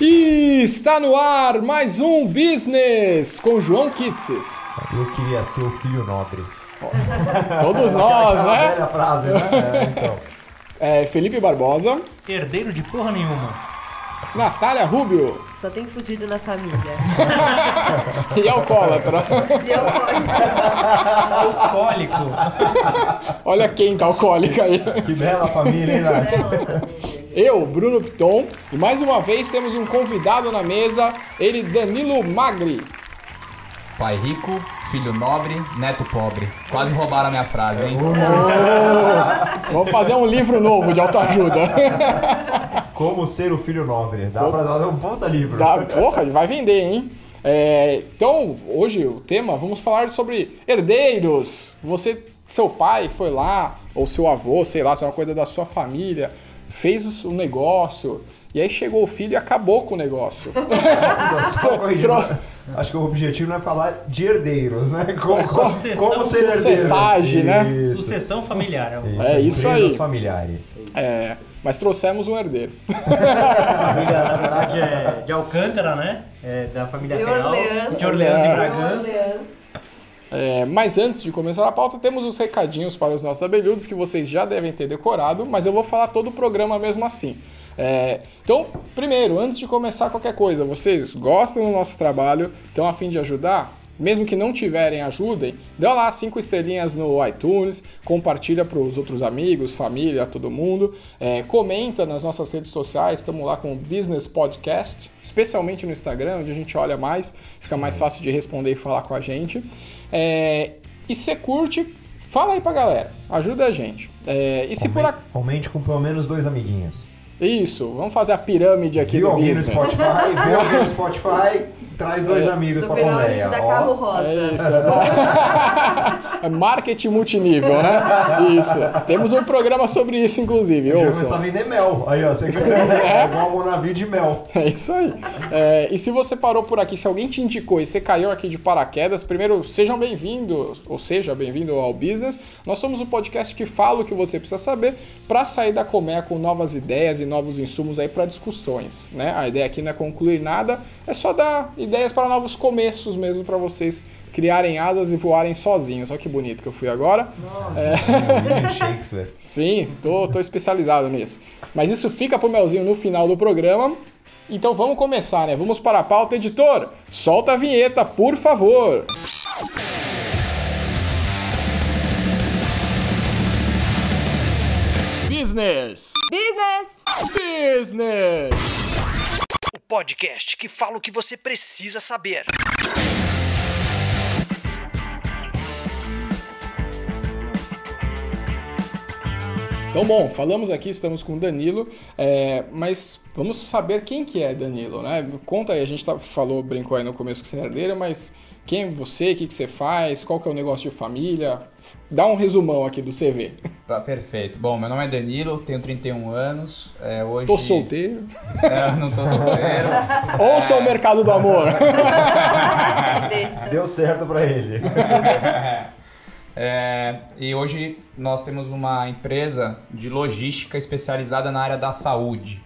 E está no ar mais um Business com João Kitses. Eu queria ser o filho nobre. Todos nós, né? Velha frase, né? Felipe Barbosa. Herdeiro de porra nenhuma. Natália Rubio. Só tem fudido na família. E alcoólatra. E alcoólico. Olha quem tá alcoólica aí. Que bela família, hein, Nath? Eu, Bruno Piton, e mais uma vez temos um convidado na mesa, ele, Danilo Magri. Pai rico, filho nobre, neto pobre. Quase roubaram a minha frase, hein? Vamos fazer um livro novo de autoajuda. Como ser o filho nobre. Dá pra fazer um puta livro. Dá, porra, vai vender, hein? Então, hoje o tema, vamos falar sobre herdeiros. Você, seu pai foi lá, ou seu avô, sei lá, se é uma coisa da sua família, fez o negócio, e aí chegou o filho e acabou com o negócio. Acho que o objetivo não é falar de herdeiros, né? Como ser herdeiros, né? Sucessão familiar. Isso aí. Empresas familiares. Mas trouxemos um herdeiro. A família, na verdade, é de Alcântara, né? É da família real. De Orleans e Bragança. Mas antes de começar a pauta, temos os recadinhos para os nossos abelhudos que vocês já devem ter decorado, mas eu vou falar todo o programa mesmo assim. Então, primeiro, antes de começar qualquer coisa, vocês gostam do nosso trabalho, estão a fim de ajudar? Mesmo que não tiverem, ajudem, dá lá 5 estrelinhas no iTunes, compartilha para os outros amigos, família, todo mundo, comenta nas nossas redes sociais, estamos lá com o Business Podcast, especialmente no Instagram, onde a gente olha mais, fica mais fácil de responder e falar com a gente. E se curte, fala aí pra galera, ajuda a gente. Comente com pelo menos 2 amiguinhos. Isso, vamos fazer a pirâmide aqui do business. Viu alguém no Spotify, traz 2 amigos pra conversa. É da Carbo Rosa. Isso, é marketing multinível, né? Isso. Temos um programa sobre isso, inclusive. Eu já começar a vender mel. Aí, ó, você ganhou um navio de mel. É isso aí. E se você parou por aqui, se alguém te indicou e você caiu aqui de paraquedas, primeiro, sejam bem-vindos, ou seja, bem-vindo ao Business. Nós somos um podcast que fala o que você precisa saber pra sair da colmeia com novas ideias e novos insumos aí para discussões, né? A ideia aqui não é concluir nada, é só dar ideias para novos começos mesmo para vocês criarem asas e voarem sozinhos. Olha que bonito que eu fui agora. Shakespeare. Sim, tô especializado nisso. Mas isso fica pro melzinho no final do programa. Então vamos começar, né? Vamos para a pauta. Editor, solta a vinheta, por favor. Business. Business. Business! O podcast que fala o que você precisa saber. Então, bom, falamos aqui, estamos com o Danilo, mas vamos saber quem que é Danilo, né? Conta aí, a gente brincou aí no começo que você é herdeiro, mas quem é você, o que você faz, qual que é o negócio de família? Dá um resumão aqui do CV. Tá perfeito. Bom, meu nome é Danilo, tenho 31 anos. Hoje... Tô solteiro. Não tô solteiro. Ouça o mercado do amor. Deu certo pra ele. E hoje nós temos uma empresa de logística especializada na área da saúde.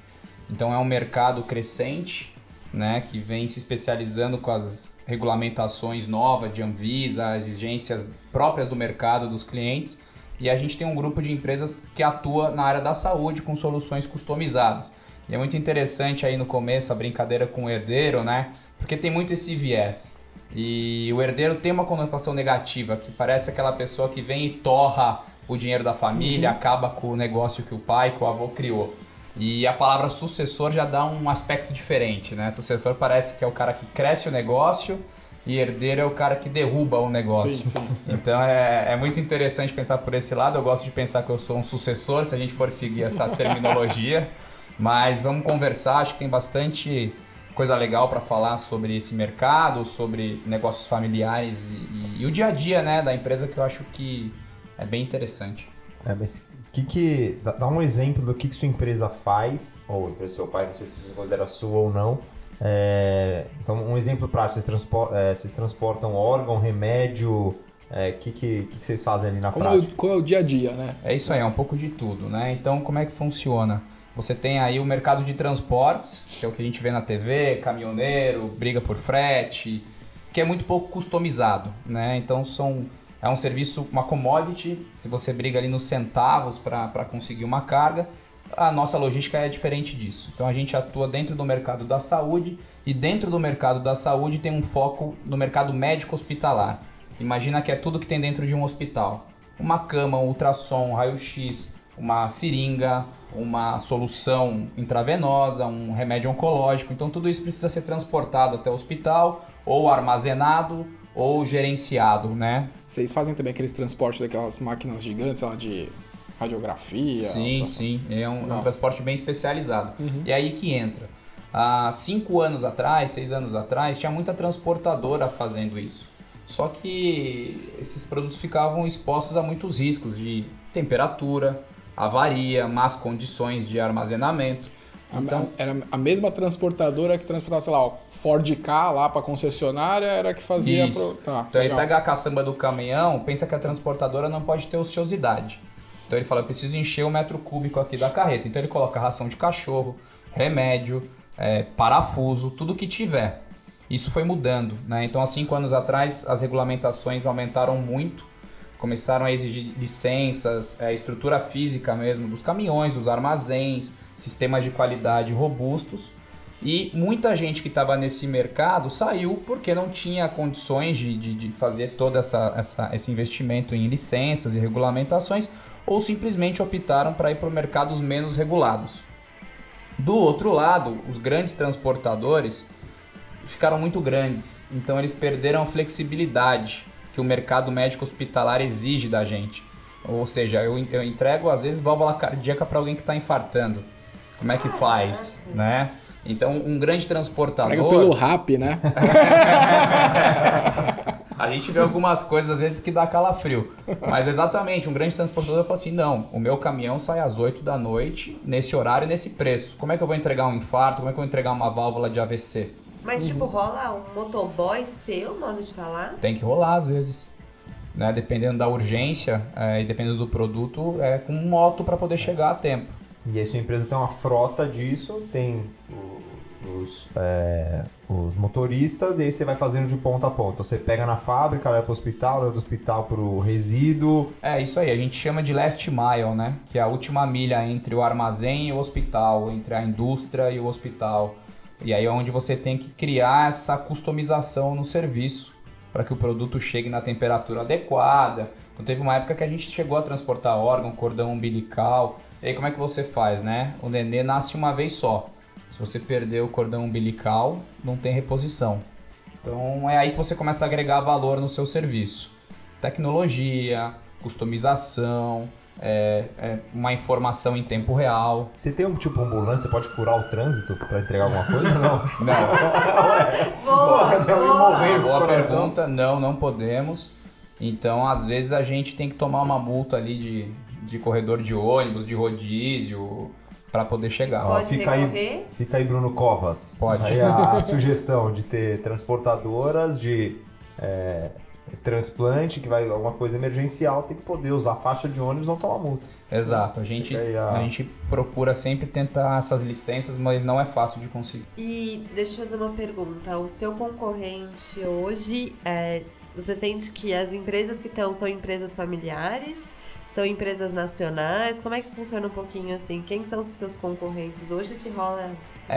Então é um mercado crescente, né, que vem se especializando com as regulamentações novas de Anvisa, exigências próprias do mercado, dos clientes, e a gente tem um grupo de empresas que atua na área da saúde com soluções customizadas. E é muito interessante aí no começo a brincadeira com o herdeiro, né? Porque tem muito esse viés. E o herdeiro tem uma conotação negativa, que parece aquela pessoa que vem e torra o dinheiro da família, acaba com o negócio que o pai, que o avô criou. E a palavra sucessor já dá um aspecto diferente, né? Sucessor parece que é o cara que cresce o negócio e herdeiro é o cara que derruba o negócio. Sim. Então é muito interessante pensar por esse lado. Eu gosto de pensar que eu sou um sucessor, se a gente for seguir essa terminologia. Mas vamos conversar, acho que tem bastante coisa legal para falar sobre esse mercado, sobre negócios familiares e o dia a dia, né, da empresa, que eu acho que é bem interessante. Mas... Dá um exemplo do que sua empresa faz, ou do seu pai, não sei se você considera sua ou não. Então, um exemplo prático, vocês transportam órgão, remédio, o que vocês fazem ali na prática? Qual é o dia a dia, né? É isso aí, é um pouco de tudo, né? Então, como é que funciona? Você tem aí o mercado de transportes, que é o que a gente vê na TV, caminhoneiro, briga por frete, que é muito pouco customizado, né? Então é um serviço, uma commodity, se você briga ali nos centavos para conseguir uma carga. A nossa logística é diferente disso. Então a gente atua dentro do mercado da saúde e dentro do mercado da saúde tem um foco no mercado médico hospitalar. Imagina que é tudo que tem dentro de um hospital. Uma cama, um ultrassom, um raio-x, uma seringa, uma solução intravenosa, um remédio oncológico. Então tudo isso precisa ser transportado até o hospital ou armazenado ou gerenciado, né? Vocês fazem também aqueles transportes daquelas máquinas gigantes lá de radiografia? Sim, sim. É um transporte bem especializado. Uhum. E é aí que entra. Há 6 anos atrás, tinha muita transportadora fazendo isso. Só que esses produtos ficavam expostos a muitos riscos de temperatura, avaria, más condições de armazenamento. Então, era a mesma transportadora que transportava, sei lá, o Ford Ka lá para a concessionária, era que fazia... Isso. Então legal. Ele pega a caçamba do caminhão, pensa que a transportadora não pode ter ociosidade. Então ele fala, eu preciso encher 1 metro cúbico aqui da carreta. Então ele coloca ração de cachorro, remédio, parafuso, tudo que tiver. Isso foi mudando, né? Então há 5 anos atrás as regulamentações aumentaram muito, começaram a exigir licenças, estrutura física mesmo dos caminhões, dos armazéns, sistemas de qualidade robustos. E muita gente que estava nesse mercado saiu porque não tinha condições de fazer todo esse investimento em licenças e regulamentações, ou simplesmente optaram para ir para mercados menos regulados. Do outro lado, os grandes transportadores ficaram muito grandes, então eles perderam a flexibilidade que o mercado médico hospitalar exige da gente. Ou seja, eu entrego, às vezes, válvula cardíaca para alguém que está infartando. Como é que faz, né? Então, um grande transportador... Entrega pelo Rappi, né? A gente vê algumas coisas, às vezes, que dá calafrio. Mas, exatamente, um grande transportador fala assim, não, o meu caminhão sai às 8 da noite, nesse horário e nesse preço. Como é que eu vou entregar um infarto? Como é que eu vou entregar uma válvula de AVC? Mas, tipo, rola um motoboy seu, modo de falar? Tem que rolar, às vezes. Né? Dependendo da urgência e dependendo do produto, é com moto para poder chegar a tempo. E aí, sua empresa tem uma frota disso, tem os motoristas, e aí você vai fazendo de ponta a ponta. Você pega na fábrica, leva para o hospital, leva do hospital para o resíduo. É isso aí, a gente chama de last mile, né? Que é a última milha entre o armazém e o hospital, entre a indústria e o hospital. E aí é onde você tem que criar essa customização no serviço para que o produto chegue na temperatura adequada. Então teve uma época que a gente chegou a transportar órgão, cordão umbilical. E aí como é que você faz, né? O nenê nasce uma vez só. Se você perder o cordão umbilical, não tem reposição. Então é aí que você começa a agregar valor no seu serviço. Tecnologia, customização, uma informação em tempo real. Você tem um tipo de ambulância, pode furar o trânsito para entregar alguma coisa ou não? Não. Boa pergunta. Não podemos. Então, às vezes, a gente tem que tomar uma multa ali de corredor de ônibus, de rodízio, para poder chegar. Pode fica aí, Bruno Covas. Pode. Aí a sugestão de ter transportadoras de... transplante, que vai alguma coisa emergencial, tem que poder usar faixa de ônibus, não tomar multa. Exato, a gente procura sempre tentar essas licenças, mas não é fácil de conseguir. E deixa eu fazer uma pergunta, o seu concorrente hoje, você sente que as empresas que estão são empresas familiares, são empresas nacionais, como é que funciona um pouquinho assim? Quem são os seus concorrentes hoje, se rola...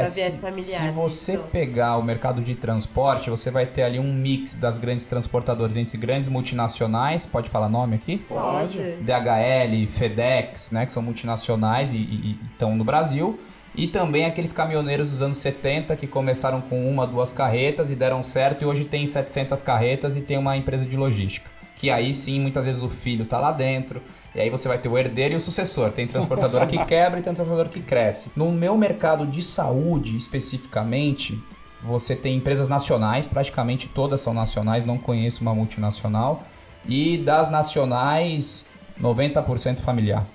Se você pegar o mercado de transporte, você vai ter ali um mix das grandes transportadoras entre grandes multinacionais, pode falar nome aqui? Pode. DHL, FedEx, né, que são multinacionais e estão no Brasil. E também aqueles caminhoneiros dos anos 70 que começaram com 1, 2 carretas e deram certo e hoje tem 700 carretas e tem uma empresa de logística. Que aí sim, muitas vezes o filho está lá dentro. E aí você vai ter o herdeiro e o sucessor. Tem transportadora que quebra e tem transportadora que cresce. No meu mercado de saúde, especificamente, você tem empresas nacionais, praticamente todas são nacionais, não conheço uma multinacional. E das nacionais, 90% familiar.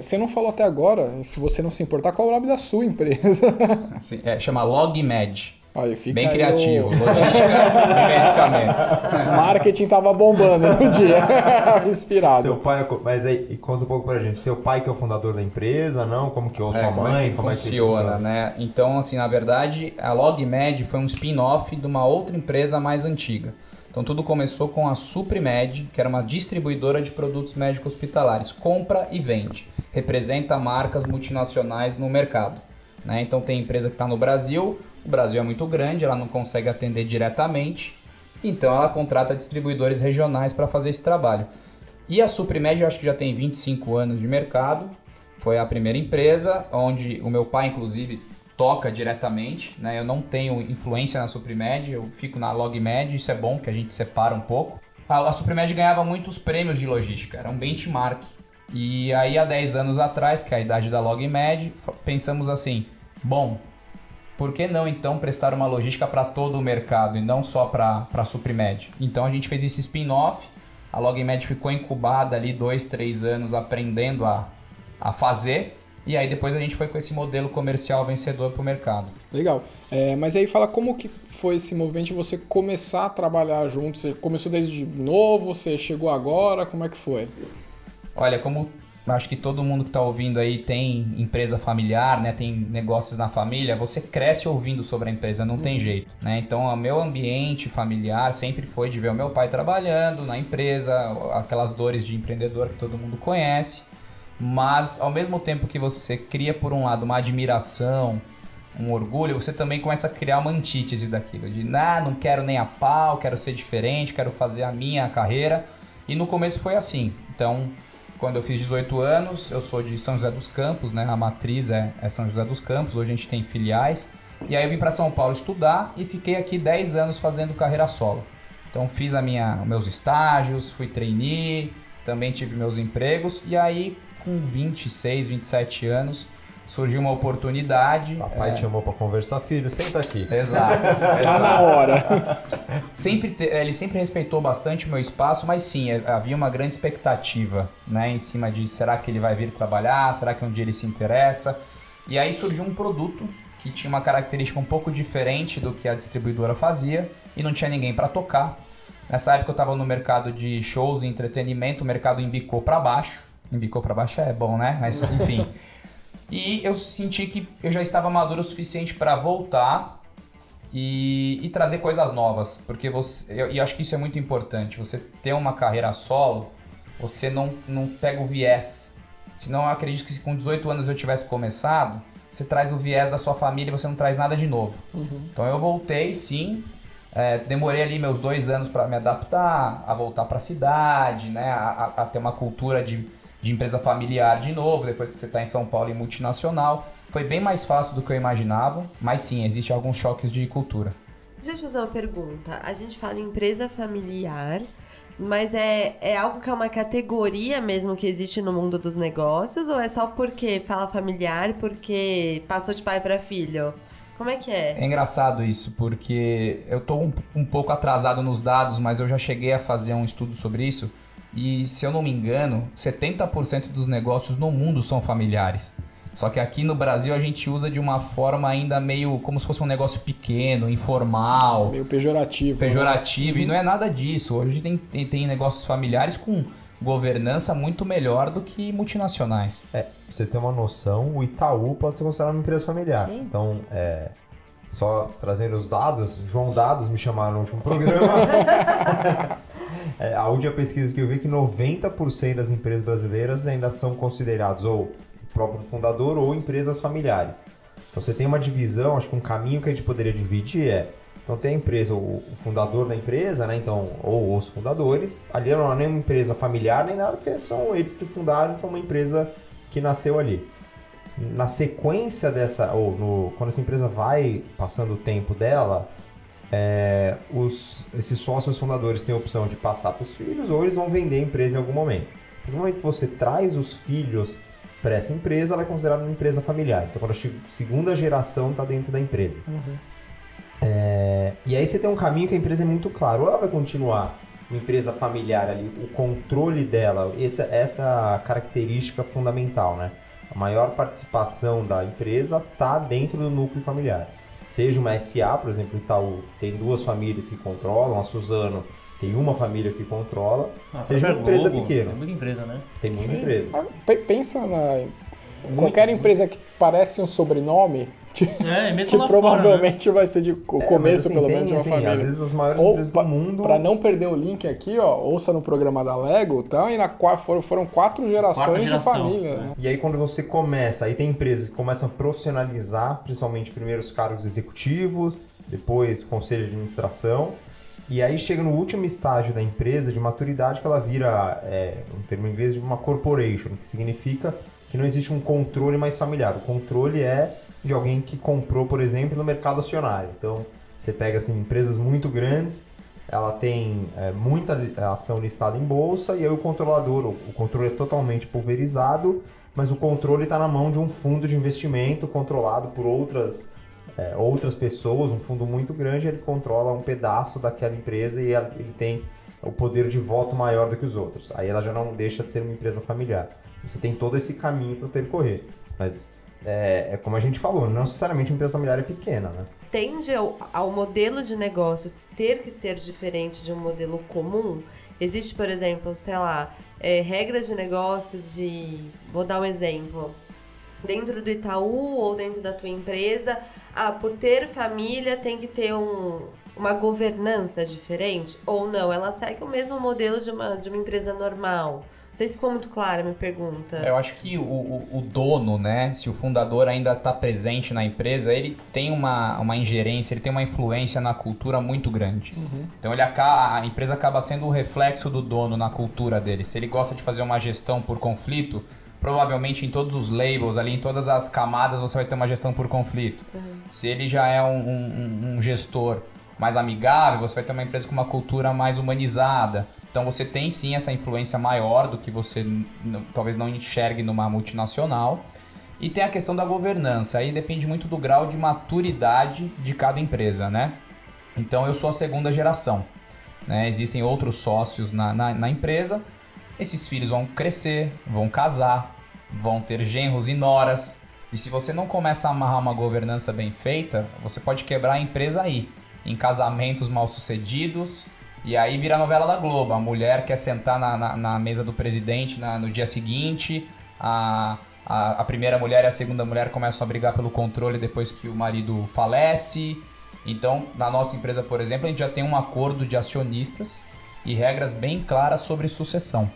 Você não falou até agora, se você não se importar, qual é o nome da sua empresa? Chama LogMed. Olha, fica bem criativo, logística e medicamento. Marketing tava bombando no dia, inspirado. Seu pai, mas aí conta um pouco pra gente, seu pai que é o fundador da empresa, não? Como que é, sua mãe, como é que funciona, né? Então, assim, na verdade, a LogMed foi um spin-off de uma outra empresa mais antiga. Então, tudo começou com a Suprimed, que era uma distribuidora de produtos médicos hospitalares, compra e vende, representa marcas multinacionais no mercado, né? Então, tem empresa que está no Brasil. O Brasil é muito grande, ela não consegue atender diretamente, então ela contrata distribuidores regionais para fazer esse trabalho. E a Suprimed, eu acho que já tem 25 anos de mercado, foi a primeira empresa onde o meu pai, inclusive, toca diretamente, né? Eu não tenho influência na Suprimed, eu fico na LogMed, isso é bom, que a gente separa um pouco. A Suprimed ganhava muitos prêmios de logística, era um benchmark. E aí, há 10 anos atrás, que é a idade da LogMed, pensamos assim, bom, por que não, então, prestar uma logística para todo o mercado e não só para a Suprimed? Então, a gente fez esse spin-off, a LogMed ficou incubada ali 2-3 anos aprendendo a fazer, e aí depois a gente foi com esse modelo comercial vencedor para o mercado. Legal. Mas aí fala como que foi esse movimento de você começar a trabalhar junto? Você começou desde novo, você chegou agora, como é que foi? Olha, como... acho que todo mundo que está ouvindo aí tem empresa familiar, né? Tem negócios na família, você cresce ouvindo sobre a empresa, não tem jeito, né? Então, o meu ambiente familiar sempre foi de ver o meu pai trabalhando na empresa, aquelas dores de empreendedor que todo mundo conhece, mas ao mesmo tempo que você cria, por um lado, uma admiração, um orgulho, você também começa a criar uma antítese daquilo, de não quero nem a pau, quero ser diferente, quero fazer a minha carreira, e no começo foi assim, então... Quando eu fiz 18 anos, eu sou de São José dos Campos, né? A matriz é São José dos Campos, hoje a gente tem filiais. E aí eu vim para São Paulo estudar e fiquei aqui 10 anos fazendo carreira solo. Então fiz meus estágios, fui trainee, também tive meus empregos. E aí com 26, 27 anos, surgiu uma oportunidade. Papai te chamou para conversar, filho, senta aqui. Exato. Tá na hora. Ele sempre respeitou bastante o meu espaço, mas sim, havia uma grande expectativa, né, em cima de será que ele vai vir trabalhar, será que um dia ele se interessa. E aí surgiu um produto que tinha uma característica um pouco diferente do que a distribuidora fazia e não tinha ninguém para tocar. Nessa época eu estava no mercado de shows e entretenimento, o mercado embicou para baixo. Embicou para baixo é bom, né? Mas enfim... E eu senti que eu já estava maduro o suficiente para voltar e trazer coisas novas. Porque eu acho que isso é muito importante. Você ter uma carreira solo, você não pega o viés. Senão eu acredito que se com 18 anos eu tivesse começado, você traz o viés da sua família e você não traz nada de novo. Uhum. Então eu voltei, sim. Demorei ali meus 2 anos para me adaptar, a voltar para a cidade, né? a ter uma cultura de empresa familiar de novo, depois que você está em São Paulo e multinacional. Foi bem mais fácil do que eu imaginava, mas sim, existem alguns choques de cultura. Deixa eu te fazer uma pergunta. A gente fala em empresa familiar, mas é algo que é uma categoria mesmo que existe no mundo dos negócios, ou é só porque fala familiar, porque passou de pai para filho? Como é que é? É engraçado isso, porque eu estou um pouco atrasado nos dados, mas eu já cheguei a fazer um estudo sobre isso. E, se eu não me engano, 70% dos negócios no mundo são familiares. Só que aqui no Brasil a gente usa de uma forma ainda meio como se fosse um negócio pequeno, informal. Meio pejorativo. Pejorativo, né? E não é nada disso. Hoje tem negócios familiares com governança muito melhor do que multinacionais. Pra você ter uma noção, o Itaú pode ser considerado uma empresa familiar. Sim. Então, só trazendo os dados, João Dados me chamaram no último programa. A última pesquisa que eu vi é que 90% das empresas brasileiras ainda são consideradas ou o próprio fundador ou empresas familiares. Então você tem uma divisão, acho que um caminho que a gente poderia dividir então tem a empresa, o fundador da empresa, né? Então, ou os fundadores, ali não é nem uma empresa familiar nem nada, porque são eles que fundaram, então uma empresa que nasceu ali. Na sequência dessa, quando essa empresa vai passando o tempo dela, esses sócios fundadores têm a opção de passar para os filhos ou eles vão vender a empresa em algum momento. No momento que você traz os filhos para essa empresa, ela é considerada uma empresa familiar. Então, quando a segunda geração está dentro da empresa. Uhum. E aí você tem um caminho que a empresa é muito clara. Ou ela vai continuar uma empresa familiar ali, o controle dela, essa característica fundamental, né? A maior participação da empresa está dentro do núcleo familiar. seja uma SA, por exemplo, o Itaú tem duas famílias que controlam, a Suzano tem uma família que controla, seja uma empresa pequena. Tem muita empresa, né? Tem muita empresa. Pensa na... Qualquer empresa que parece um sobrenome, que provavelmente fora, né? Vai ser de começo, assim, pelo menos, de uma família. Às vezes as maiores empresas do mundo... Para não perder o link aqui, ó, ouça no programa da Lego, tá? E foram 4 gerações de família. Né? E aí quando você começa, aí tem empresas que começam a profissionalizar, principalmente primeiro os cargos executivos, depois conselho de administração, e aí chega no último estágio da empresa, de maturidade, que ela vira, um termo em inglês, de uma corporation, que significa... que não existe um controle mais familiar. O controle é de alguém que comprou, por exemplo, no mercado acionário. Então, você pega assim, empresas muito grandes, ela tem muita ação listada em bolsa e aí o controlador, o controle é totalmente pulverizado, mas o controle está na mão de um fundo de investimento controlado por outras pessoas, um fundo muito grande, ele controla um pedaço daquela empresa e ele tem o poder de voto maior do que os outros. Aí ela já não deixa de ser uma empresa familiar. Você tem todo esse caminho para percorrer. Mas é como a gente falou, não necessariamente uma empresa familiar é pequena, né? Tende ao modelo de negócio ter que ser diferente de um modelo comum? Existe, por exemplo, sei lá, regras de negócio de... Vou dar um exemplo. Dentro do Itaú ou dentro da tua empresa, por ter família tem que ter uma governança diferente? Ou não, ela segue o mesmo modelo de uma empresa normal? Não sei se ficou muito clara a minha pergunta. Eu acho que o dono, né, se o fundador ainda está presente na empresa, ele tem uma ingerência, ele tem uma influência na cultura muito grande. Uhum. Então a empresa acaba sendo o reflexo do dono na cultura dele. Se ele gosta de fazer uma gestão por conflito, provavelmente em todos os labels, ali em todas as camadas, você vai ter uma gestão por conflito. Uhum. Se ele já é um gestor mais amigável, você vai ter uma empresa com uma cultura mais humanizada. Então você tem sim essa influência maior do que você talvez não enxergue numa multinacional. E tem a questão da governança, aí depende muito do grau de maturidade de cada empresa, né? Então eu sou a segunda geração, né? Existem outros sócios na empresa, esses filhos vão crescer, vão casar, vão ter genros e noras. E se você não começa a amarrar uma governança bem feita, você pode quebrar a empresa aí, em casamentos mal sucedidos. E aí vira a novela da Globo, a mulher quer sentar na mesa do presidente no dia seguinte, a primeira mulher e a segunda mulher começam a brigar pelo controle depois que o marido falece. Então, na nossa empresa, por exemplo, a gente já tem um acordo de acionistas e regras bem claras sobre sucessão,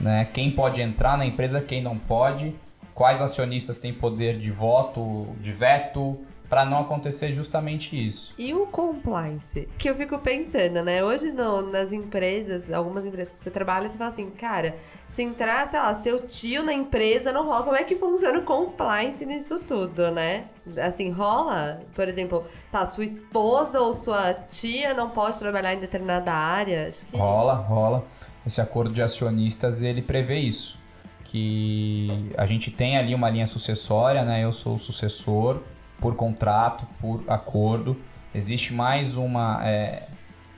né? Quem pode entrar na empresa, quem não pode, quais acionistas têm poder de voto, de veto, para não acontecer justamente isso. E o compliance? Que eu fico pensando, né? Hoje nas empresas, algumas empresas que você trabalha, você fala assim, cara, se entrar, sei lá, seu tio na empresa, não rola. Como é que funciona o compliance nisso tudo, né? Assim, rola? Por exemplo, sei lá, sua esposa ou sua tia não pode trabalhar em determinada área? Acho que... Rola. Esse acordo de acionistas, ele prevê isso. Que a gente tem ali uma linha sucessória, né? Eu sou o sucessor, por contrato, por acordo. Existe mais uma...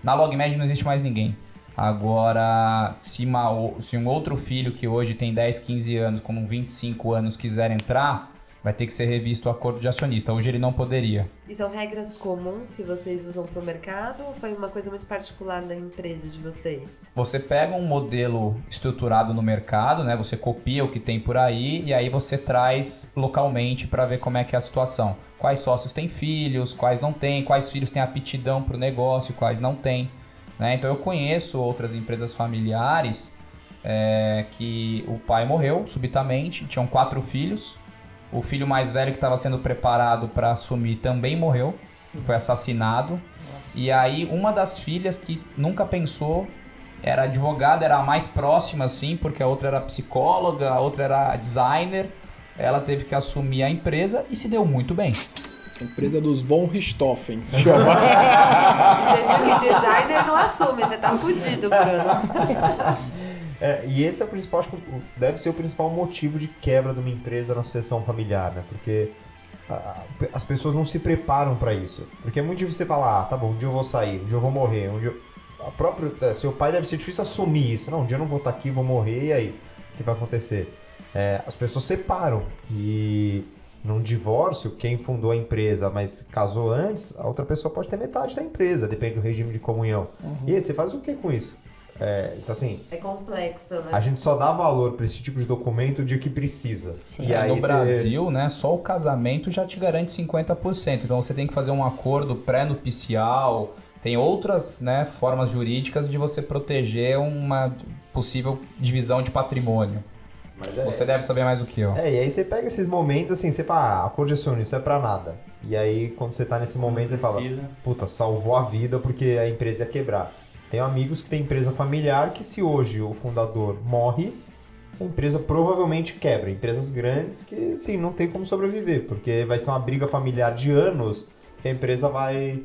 Na LogMed não existe mais ninguém. Agora, se um outro filho que hoje tem 10, 15 anos, com 25 anos, quiser entrar, vai ter que ser revisto o acordo de acionista. Hoje ele não poderia. E são regras comuns que vocês usam para o mercado ou foi uma coisa muito particular da empresa de vocês? Você pega um modelo estruturado no mercado, né? Você copia o que tem por aí e aí você traz localmente para ver como é que é a situação. Quais sócios têm filhos, quais não têm, quais filhos têm aptidão para o negócio, quais não têm, né? Então eu conheço outras empresas familiares que o pai morreu subitamente, tinham 4 filhos. O filho mais velho que estava sendo preparado para assumir também morreu, foi assassinado. E aí uma das filhas que nunca pensou, era advogada, era a mais próxima assim, porque a outra era psicóloga, a outra era designer. Ela teve que assumir a empresa e se deu muito bem. Empresa dos Von Richthofen. Você viu que designer não assume, você tá fudido, Bruno. E esse é o principal, acho que deve ser o principal motivo de quebra de uma empresa na sucessão familiar, né? Porque as pessoas não se preparam para isso. Porque é muito difícil você falar, tá bom, um dia eu vou sair, um dia eu vou morrer, um dia seu pai deve ser difícil assumir isso. Não, um dia eu não vou estar aqui, vou morrer, e aí? O que vai acontecer? As pessoas separam. E Num divórcio, quem fundou a empresa, mas casou antes, a outra pessoa pode ter metade da empresa, depende do regime de comunhão. Uhum. E aí, você faz o que com isso? Então, assim... É complexo, né? A gente só dá valor para esse tipo de documento de que precisa. Sim, e aí no Brasil, né, só o casamento já te garante 50%. Então, você tem que fazer um acordo pré-nupcial. Tem outras, né, formas jurídicas de você proteger uma possível divisão de patrimônio. Mas você deve saber mais do que eu. E aí você pega esses momentos assim, você fala, acordo de sono, isso é pra nada. E aí quando você tá nesse momento, você fala, puta, salvou a vida porque a empresa ia quebrar. Tenho amigos que têm empresa familiar que se hoje o fundador morre, a empresa provavelmente quebra. Empresas grandes que, sim, não tem como sobreviver, porque vai ser uma briga familiar de anos que a empresa vai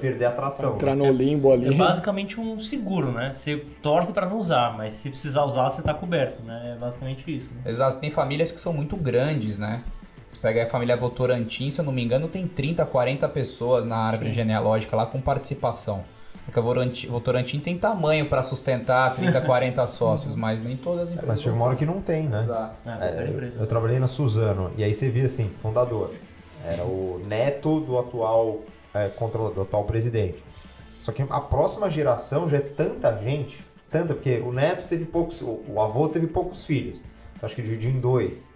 perder a tração. Entrar no limbo ali. É basicamente um seguro, né? Você torce para não usar, mas se precisar usar, você tá coberto, né? É basicamente isso. Né? Exato. Tem famílias que são muito grandes, né? Você pega a família Votorantim, se eu não me engano, tem 30, 40 pessoas na árvore genealógica lá com participação. Porque a Votorantim tem tamanho para sustentar 30, 40 sócios, mas nem todas as empresas. Mas chega uma hora que não tem, né? Exato. Eu trabalhei na Suzano, e aí você via assim, fundador. Era o neto do atual... controlador, atual presidente. Só que a próxima geração já é tanta gente, porque o neto teve poucos, o avô teve poucos filhos. Então acho que dividiu em 2.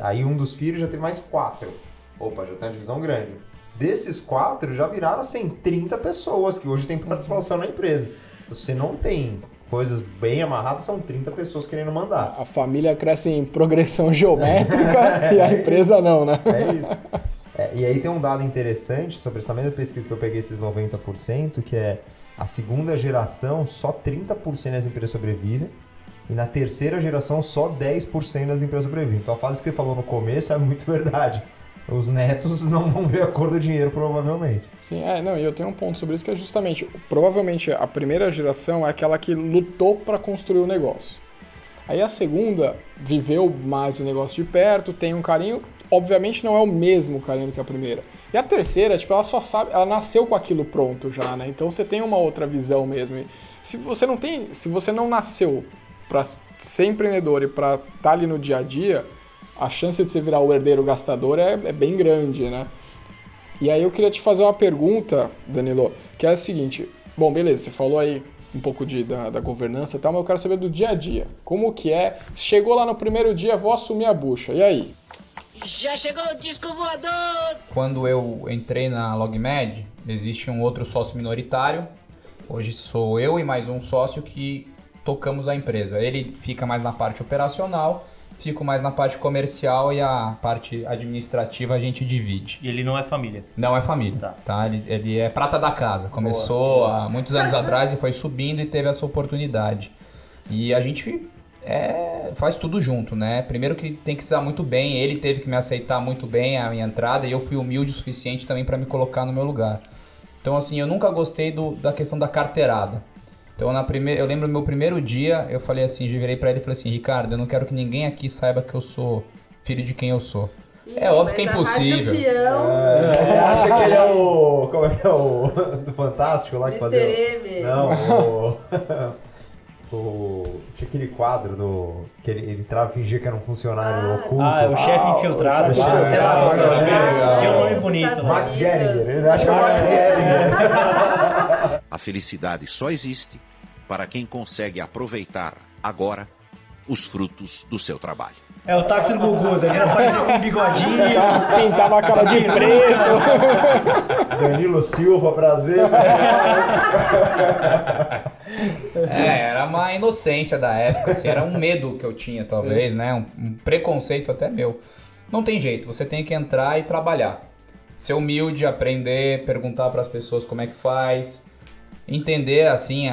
Aí um dos filhos já teve mais 4. Opa, já tem uma divisão grande. Desses 4 já viraram assim 30 pessoas que hoje tem participação na empresa. Então, você não tem coisas bem amarradas, são 30 pessoas querendo mandar. A família cresce em progressão geométrica e a empresa não, né? É isso. E aí tem um dado interessante sobre essa mesma pesquisa que eu peguei, esses 90%, que é a segunda geração, só 30% das empresas sobrevivem, e na terceira geração, só 10% das empresas sobrevivem. Então a fase que você falou no começo é muito verdade. Os netos não vão ver a cor do dinheiro, provavelmente. Sim, não, e eu tenho um ponto sobre isso que é justamente, provavelmente a primeira geração é aquela que lutou para construir o negócio. Aí a segunda viveu mais o negócio de perto, tem um carinho... Obviamente não é o mesmo carinho que a primeira. E a terceira, tipo, ela só sabe, ela nasceu com aquilo pronto já, né? Então você tem uma outra visão mesmo. E se você não nasceu para ser empreendedor e para estar ali no dia a dia, a chance de você virar o herdeiro gastador é bem grande, né? E aí eu queria te fazer uma pergunta, Danilo, que é o seguinte. Bom, beleza, você falou aí um pouco da governança e tal, mas eu quero saber do dia a dia. Como que é? Chegou lá no primeiro dia, vou assumir a bucha. E aí? Já chegou o disco voador! Quando eu entrei na LogMed, existe um outro sócio minoritário. Hoje sou eu e mais um sócio que tocamos a empresa. Ele fica mais na parte operacional, fico mais na parte comercial e a parte administrativa a gente divide. E ele não é família? Não é família, tá? Ele é prata da casa. Começou há muitos anos atrás e foi subindo e teve essa oportunidade. E a gente... faz tudo junto, né? Primeiro que tem que se dar muito bem, ele teve que me aceitar muito bem a minha entrada e eu fui humilde o suficiente também para me colocar no meu lugar. Então, assim, eu nunca gostei da questão da carteirada. Então, eu lembro do meu primeiro dia, eu falei assim, já virei para ele e falei assim, Ricardo, eu não quero que ninguém aqui saiba que eu sou filho de quem eu sou. É óbvio que é impossível. Ele acha que ele é o... Como é que é o... do Fantástico lá que fazia... Mr. M. Não, tinha aquele quadro que ele entrava e fingia que era um funcionário oculto. O chefe infiltrado. Tinha um nome bonito. Max Geringer. Ele acha que é o Max Geringer. A felicidade só existe para quem consegue aproveitar agora os frutos do seu trabalho. É o táxi do Gugu, ele apareceu com um bigodinho, pintava a cara de preto. Danilo Silva, prazer. Era uma inocência da época, assim, era um medo que eu tinha, talvez, sim, né? Um preconceito até meu. Não tem jeito, você tem que entrar e trabalhar. Ser humilde, aprender, perguntar para as pessoas como é que faz, entender assim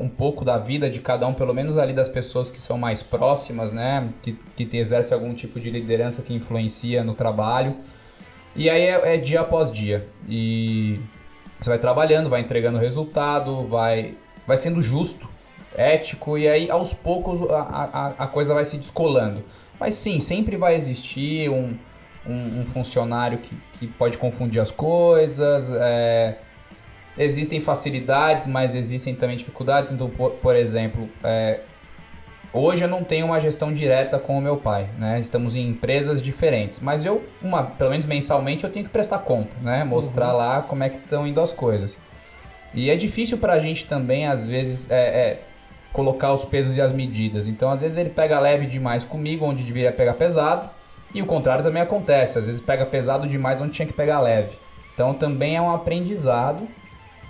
um pouco da vida de cada um, pelo menos ali das pessoas que são mais próximas, né? Que exerce algum tipo de liderança que influencia no trabalho. E aí é dia após dia. E você vai trabalhando, vai entregando resultado, vai sendo justo, ético, e aí aos poucos a coisa vai se descolando. Mas sim, sempre vai existir um funcionário que pode confundir as coisas. Existem facilidades, mas existem também dificuldades. Então, por exemplo, Hoje eu não tenho uma gestão direta com o meu pai, né? Estamos em empresas diferentes, mas eu, pelo menos mensalmente, eu tenho que prestar conta, né? Mostrar lá como é que estão indo as coisas. E é difícil pra gente também, às vezes, colocar os pesos e as medidas. Então, às vezes ele pega leve demais comigo, onde deveria pegar pesado, e o contrário também acontece. Às vezes pega pesado demais onde tinha que pegar leve. Então, também é um aprendizado.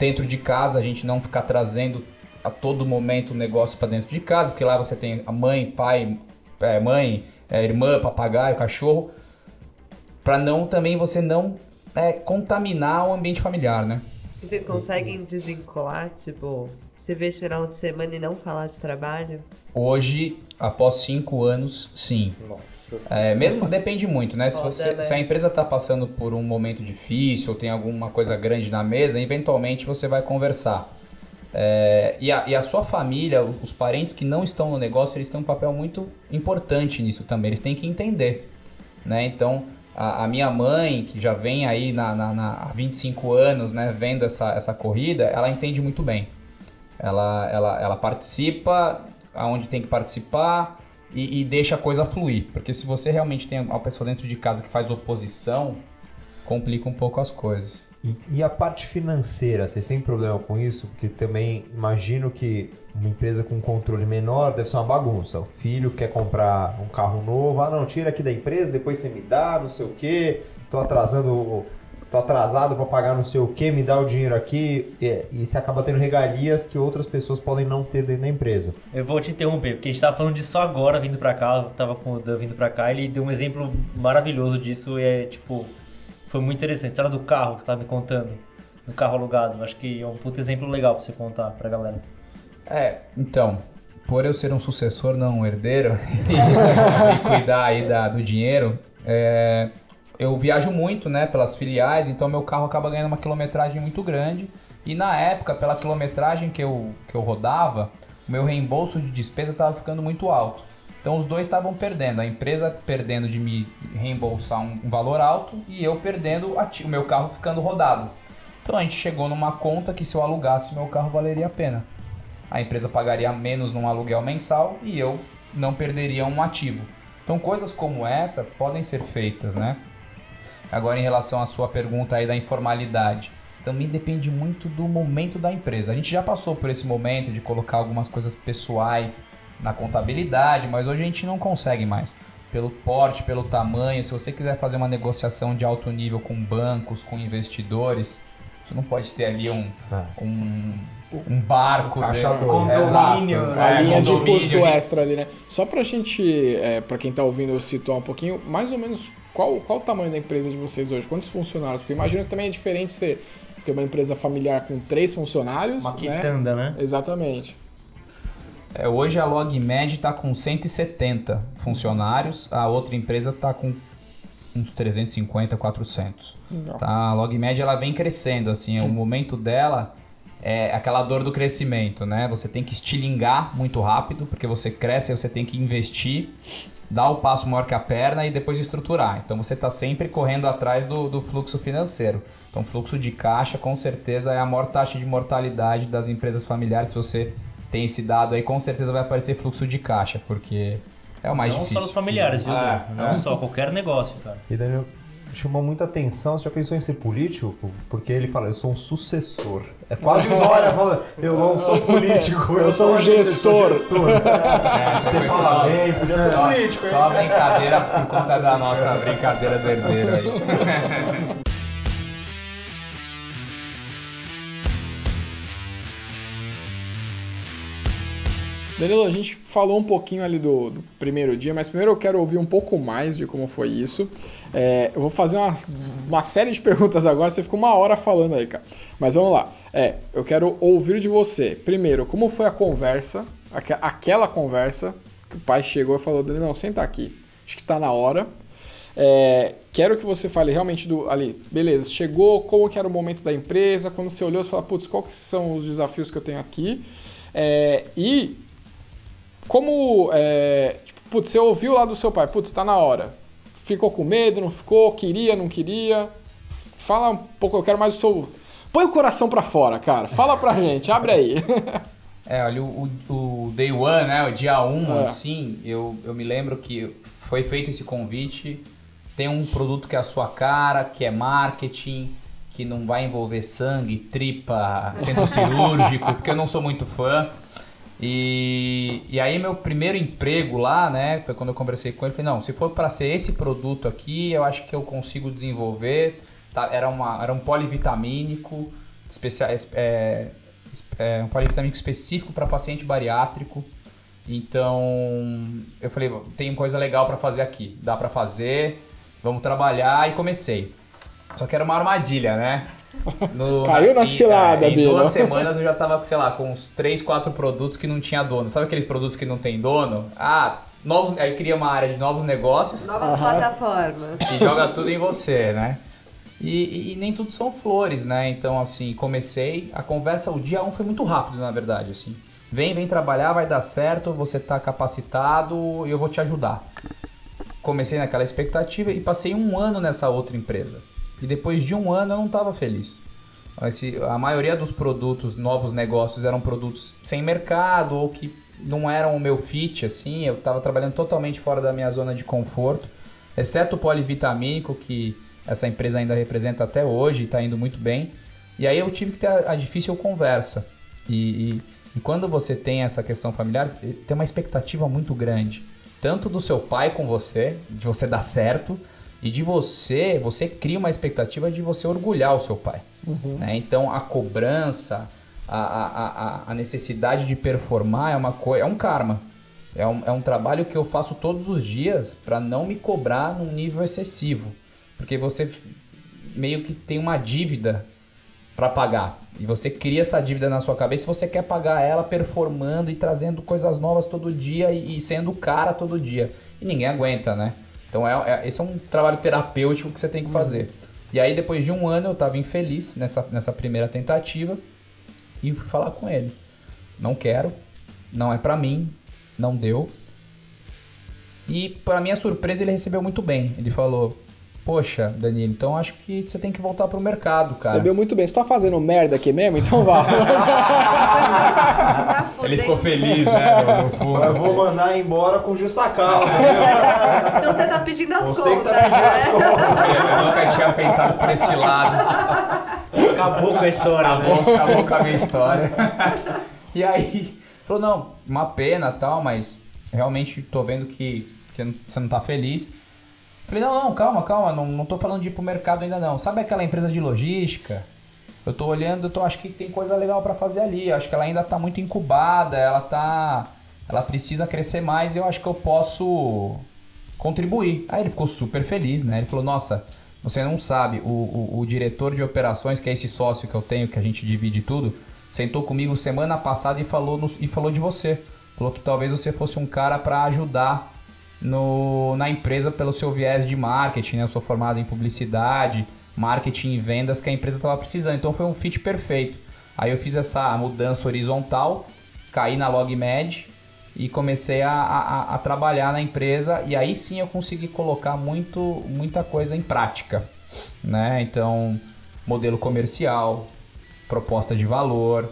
Dentro de casa, a gente não ficar trazendo a todo momento o negócio para dentro de casa, porque lá você tem a mãe, pai, irmã, papagaio, cachorro, para não também você não contaminar o ambiente familiar, né? E vocês conseguem desvincular, tipo, você vê esse final de semana e não falar de trabalho? Hoje, após 5 anos, sim. Nossa senhora. Mesmo depende muito, né? Se a empresa está passando por um momento difícil ou tem alguma coisa grande na mesa, eventualmente você vai conversar. E a sua família, os parentes que não estão no negócio, eles têm um papel muito importante nisso também, eles têm que entender, né? Então, a minha mãe, que já vem aí há 25 anos, né, vendo essa corrida, ela entende muito bem, ela participa aonde tem que participar e deixa a coisa fluir, porque se você realmente tem uma pessoa dentro de casa que faz oposição, complica um pouco as coisas. E a parte financeira, vocês têm problema com isso? Porque também imagino que uma empresa com controle menor deve ser uma bagunça. O filho quer comprar um carro novo, tira aqui da empresa, depois você me dá, não sei o quê, tô atrasado para pagar não sei o quê, me dá o dinheiro aqui, e você acaba tendo regalias que outras pessoas podem não ter dentro da empresa. Eu vou te interromper, porque a gente estava falando disso agora, vindo para cá, eu estava com o Dan vindo para cá, ele deu um exemplo maravilhoso disso, e foi muito interessante, a história do carro que você estava me contando, do carro alugado, acho que é um puto exemplo legal para você contar para a galera. Então, por eu ser um sucessor, não um herdeiro, e cuidar aí do dinheiro, eu viajo muito, né, pelas filiais, então meu carro acaba ganhando uma quilometragem muito grande, e na época, pela quilometragem que eu rodava, o meu reembolso de despesa estava ficando muito alto. Então os dois estavam perdendo, a empresa perdendo de me reembolsar um valor alto e eu perdendo o meu carro ficando rodado. Então a gente chegou numa conta que se eu alugasse meu carro valeria a pena. A empresa pagaria menos num aluguel mensal e eu não perderia um ativo. Então coisas como essa podem ser feitas, né? Agora em relação à sua pergunta aí da informalidade, também depende muito do momento da empresa. A gente já passou por esse momento de colocar algumas coisas pessoais na contabilidade, mas hoje a gente não consegue mais. Pelo porte, pelo tamanho, se você quiser fazer uma negociação de alto nível com bancos, com investidores, você não pode ter ali um barco, condomínio, a linha de custo extra ali, né? Só pra gente, pra quem tá ouvindo, situar um pouquinho, mais ou menos, qual o tamanho da empresa de vocês hoje? Quantos funcionários? Porque imagino que também é diferente você ter uma empresa familiar com 3 funcionários, uma quitanda, né? Exatamente. Hoje a LogMed está com 170 funcionários, a outra empresa está com uns 350, 400. Tá? A LogMed ela vem crescendo, assim, o momento dela é aquela dor do crescimento, né? Você tem que estilingar muito rápido, porque você cresce, você tem que investir, dar o passo maior que a perna e depois estruturar. Então você está sempre correndo atrás do fluxo financeiro. Então fluxo de caixa com certeza é a maior taxa de mortalidade das empresas familiares, se você tem esse dado aí, com certeza vai aparecer fluxo de caixa, porque é o mais difícil. Não só os familiares, viu? Não só, qualquer negócio, cara. E Danilo, chamou muita atenção, você já pensou em ser político? Porque ele fala, eu sou um sucessor. É quase o Dória falando, eu não sou político, eu sou um gestor. Você fala bem, podia ser político. Só uma brincadeira por conta da nossa brincadeira do herdeiro aí. Danilo, a gente falou um pouquinho ali do primeiro dia, mas primeiro eu quero ouvir um pouco mais de como foi isso. Eu vou fazer uma série de perguntas agora, você ficou 1 hora falando aí, cara. Mas vamos lá. Eu quero ouvir de você. Primeiro, como foi a conversa, aquela conversa que o pai chegou e falou, Danilo, não, senta aqui, acho que tá na hora. Quero que você fale realmente beleza, chegou, como que era o momento da empresa, quando você olhou, você falou, putz, quais são os desafios que eu tenho aqui? Você ouviu lá do seu pai, tá na hora. Ficou com medo, não ficou, queria, não queria. Fala um pouco, eu quero mais o seu... Põe o coração pra fora, cara. Fala pra gente, abre aí. É, olha, o Day One, né, o dia 1, assim, eu me lembro que foi feito esse convite, tem um produto que é a sua cara, que é marketing, que não vai envolver sangue, tripa, centro cirúrgico, porque eu não sou muito fã. E aí meu primeiro emprego lá, né, foi quando eu conversei com ele, falei, não, se for para ser esse produto aqui, eu acho que eu consigo desenvolver, tá, era um polivitamínico, um polivitamínico específico para paciente bariátrico, então eu falei, tem coisa legal para fazer aqui, dá para fazer, vamos trabalhar, e comecei. Só que era uma armadilha, né? Caiu na cilada, Bino. Em 2 semanas eu já tava, sei lá, com uns 3, 4 produtos que não tinha dono. Sabe aqueles produtos que não tem dono? Ah, novos, aí cria uma área de novos negócios. Novas plataformas. E joga tudo em você, né? E nem tudo são flores, né? Então, assim, comecei. A conversa, o dia 1 foi muito rápido, na verdade, assim. Vem trabalhar, vai dar certo, você tá capacitado e eu vou te ajudar. Comecei naquela expectativa e passei 1 ano nessa outra empresa. E depois de 1 ano eu não estava feliz. A maioria dos produtos, novos negócios, eram produtos sem mercado ou que não eram o meu fit, assim. Eu estava trabalhando totalmente fora da minha zona de conforto, exceto o polivitamínico, que essa empresa ainda representa até hoje e está indo muito bem. E aí eu tive que ter a difícil conversa. E quando você tem essa questão familiar, tem uma expectativa muito grande. Tanto do seu pai com você, de você dar certo... E de você cria uma expectativa de você orgulhar o seu pai. Uhum. Né? Então, a cobrança, a necessidade de performar é um karma. É um trabalho que eu faço todos os dias para não me cobrar num nível excessivo. Porque você meio que tem uma dívida para pagar. E você cria essa dívida na sua cabeça e você quer pagar ela performando e trazendo coisas novas todo dia e sendo o cara todo dia. E ninguém aguenta, né? Então, esse é um trabalho terapêutico que você tem que fazer. E aí, depois de 1 ano, eu estava infeliz nessa primeira tentativa e fui falar com ele. Não quero, não é pra mim, não deu. E, pra minha surpresa, ele recebeu muito bem. Ele falou, poxa, Danilo, então acho que você tem que voltar pro mercado, cara. Recebeu muito bem. Você tá fazendo merda aqui mesmo? Então vá. Ele ficou feliz, né? Eu vou mandar embora com justa causa. Então você tá pedindo as contas. Você que tá pedindo as contas. Eu nunca tinha pensado por esse lado. Acabou com a história. Acabou com a minha história. E aí, falou, não, uma pena e tal, mas realmente tô vendo que você não tá feliz. Falei, não, calma, não tô falando de ir pro mercado ainda não. Sabe aquela empresa de logística? Eu tô olhando, acho que tem coisa legal pra fazer ali, acho que ela ainda tá muito incubada, ela precisa crescer mais e eu acho que eu posso contribuir. Aí ele ficou super feliz, né? Ele falou, nossa, você não sabe, o diretor de operações, que é esse sócio que eu tenho, que a gente divide tudo, sentou comigo semana passada e falou de você. Falou que talvez você fosse um cara pra ajudar na empresa pelo seu viés de marketing, né? Eu sou formado em publicidade, marketing e vendas que a empresa estava precisando, então foi um fit perfeito. Aí eu fiz essa mudança horizontal, caí na LogMed e comecei a trabalhar na empresa e aí sim eu consegui colocar muita coisa em prática, né? Então, modelo comercial, proposta de valor.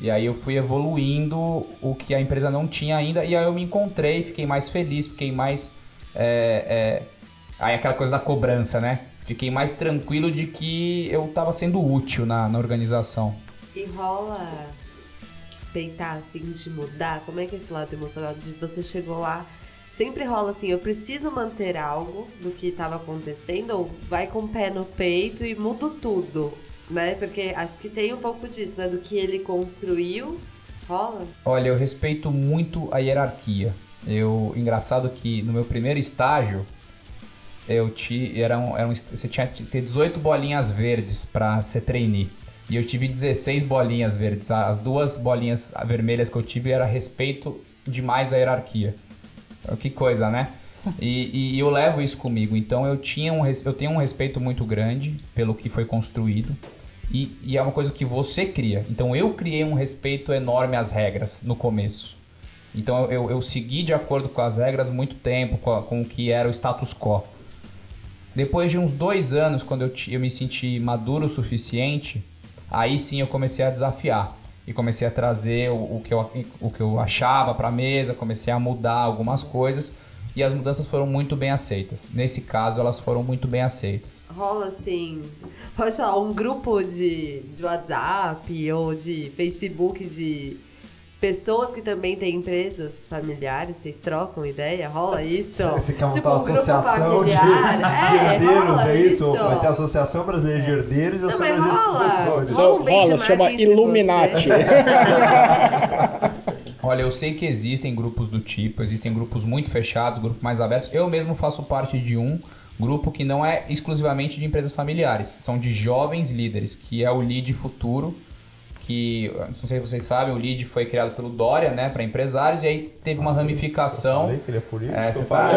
E aí eu fui evoluindo o que a empresa não tinha ainda, e aí eu me encontrei, fiquei mais feliz, fiquei mais... Aí aquela coisa da cobrança, né? Fiquei mais tranquilo de que eu estava sendo útil na organização. E rola tentar, assim, de mudar? Como é que é esse lado emocional de você chegou lá? Sempre rola assim, eu preciso manter algo do que estava acontecendo, ou vai com o pé no peito e mudo tudo? Né? Porque acho que tem um pouco disso, né? Do que ele construiu, rola? Olha, eu respeito muito a hierarquia. Engraçado que no meu primeiro estágio, você tinha que ter 18 bolinhas verdes para ser trainee. E eu tive 16 bolinhas verdes. As 2 bolinhas vermelhas que eu tive era respeito demais à hierarquia. Que coisa, né? E eu levo isso comigo, então eu tenho um respeito muito grande pelo que foi construído e é uma coisa que você cria. Então eu criei um respeito enorme às regras no começo. Então eu segui de acordo com as regras muito tempo, com o que era o status quo. Depois de uns 2 anos, quando eu me senti maduro o suficiente, aí sim eu comecei a desafiar. e comecei a trazer o que eu achava para a mesa, comecei a mudar algumas coisas e as mudanças foram muito bem aceitas. Nesse caso, elas foram muito bem aceitas. Rola assim, pode falar, um grupo de WhatsApp ou de Facebook de pessoas que também têm empresas familiares, vocês trocam ideia? Rola isso? Você quer montar uma associação de herdeiros, é isso? Vai ter a Associação Brasileira de Herdeiros e a Associação Brasileira de Sucessores. Rola, chama Illuminati. Olha, eu sei que existem grupos do tipo, existem grupos muito fechados, grupos mais abertos. Eu mesmo faço parte de um grupo que não é exclusivamente de empresas familiares, são de jovens líderes, que é o Lead Futuro, que, não sei se vocês sabem, o Lead foi criado pelo Dória, né, para empresários, e aí teve uma ramificação... Eu falei que ele é político, eu falei.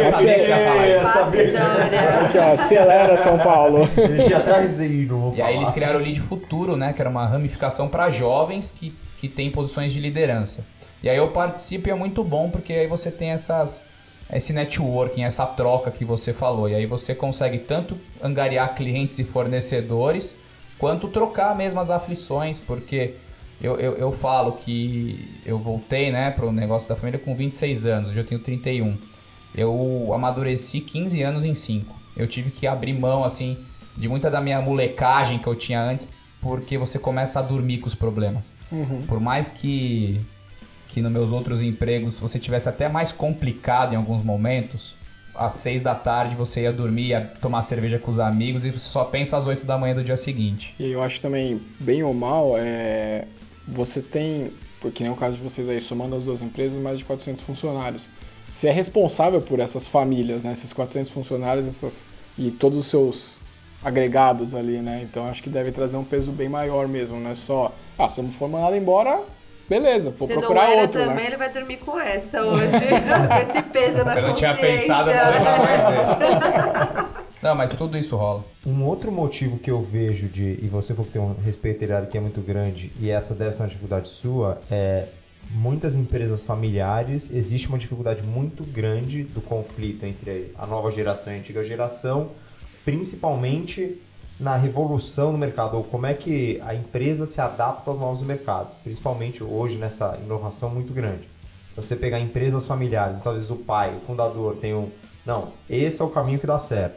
Eu sabia que você ia falar isso. Aqui, ó, acelera, São Paulo. Eu tinha até risinho, vou falar. E aí eles criaram o Lead Futuro, né, que era uma ramificação para jovens que tem posições de liderança. E aí eu participo e é muito bom, porque aí você tem esse networking, essa troca que você falou. E aí você consegue tanto angariar clientes e fornecedores, quanto trocar mesmo as aflições, porque eu falo que eu voltei, né, para o negócio da família com 26 anos, hoje eu tenho 31. Eu amadureci 15 anos em 5. Eu tive que abrir mão assim, de muita da minha molecagem que eu tinha antes, porque você começa a dormir com os problemas. Uhum. Por mais que nos meus outros empregos você tivesse até mais complicado em alguns momentos, às 6 da tarde você ia dormir, ia tomar cerveja com os amigos e você só pensa às 8 da manhã do dia seguinte. E eu acho também, bem ou mal, você tem, porque nem o caso de vocês aí, somando as duas empresas, mais de 400 funcionários. Você é responsável por essas famílias, né? Esses 400 funcionários e todos os seus agregados ali, né? Então acho que deve trazer um peso bem maior mesmo, não é só, se eu não for mandado embora, beleza, vou procurar outro, também, né? Ele vai dormir com essa hoje, com esse peso na consciência. Você não tinha pensado em levar mais esse. Não, mas tudo isso rola. Um outro motivo que eu vejo e você for ter um respeito hierárquico é muito grande, e essa deve ser uma dificuldade sua, muitas empresas familiares, existe uma dificuldade muito grande do conflito entre a nova geração e a antiga geração, principalmente na revolução do mercado, ou como é que a empresa se adapta aos novos mercados, principalmente hoje nessa inovação muito grande. Você pegar empresas familiares, então, às vezes o pai, o fundador, tem não, esse é o caminho que dá certo.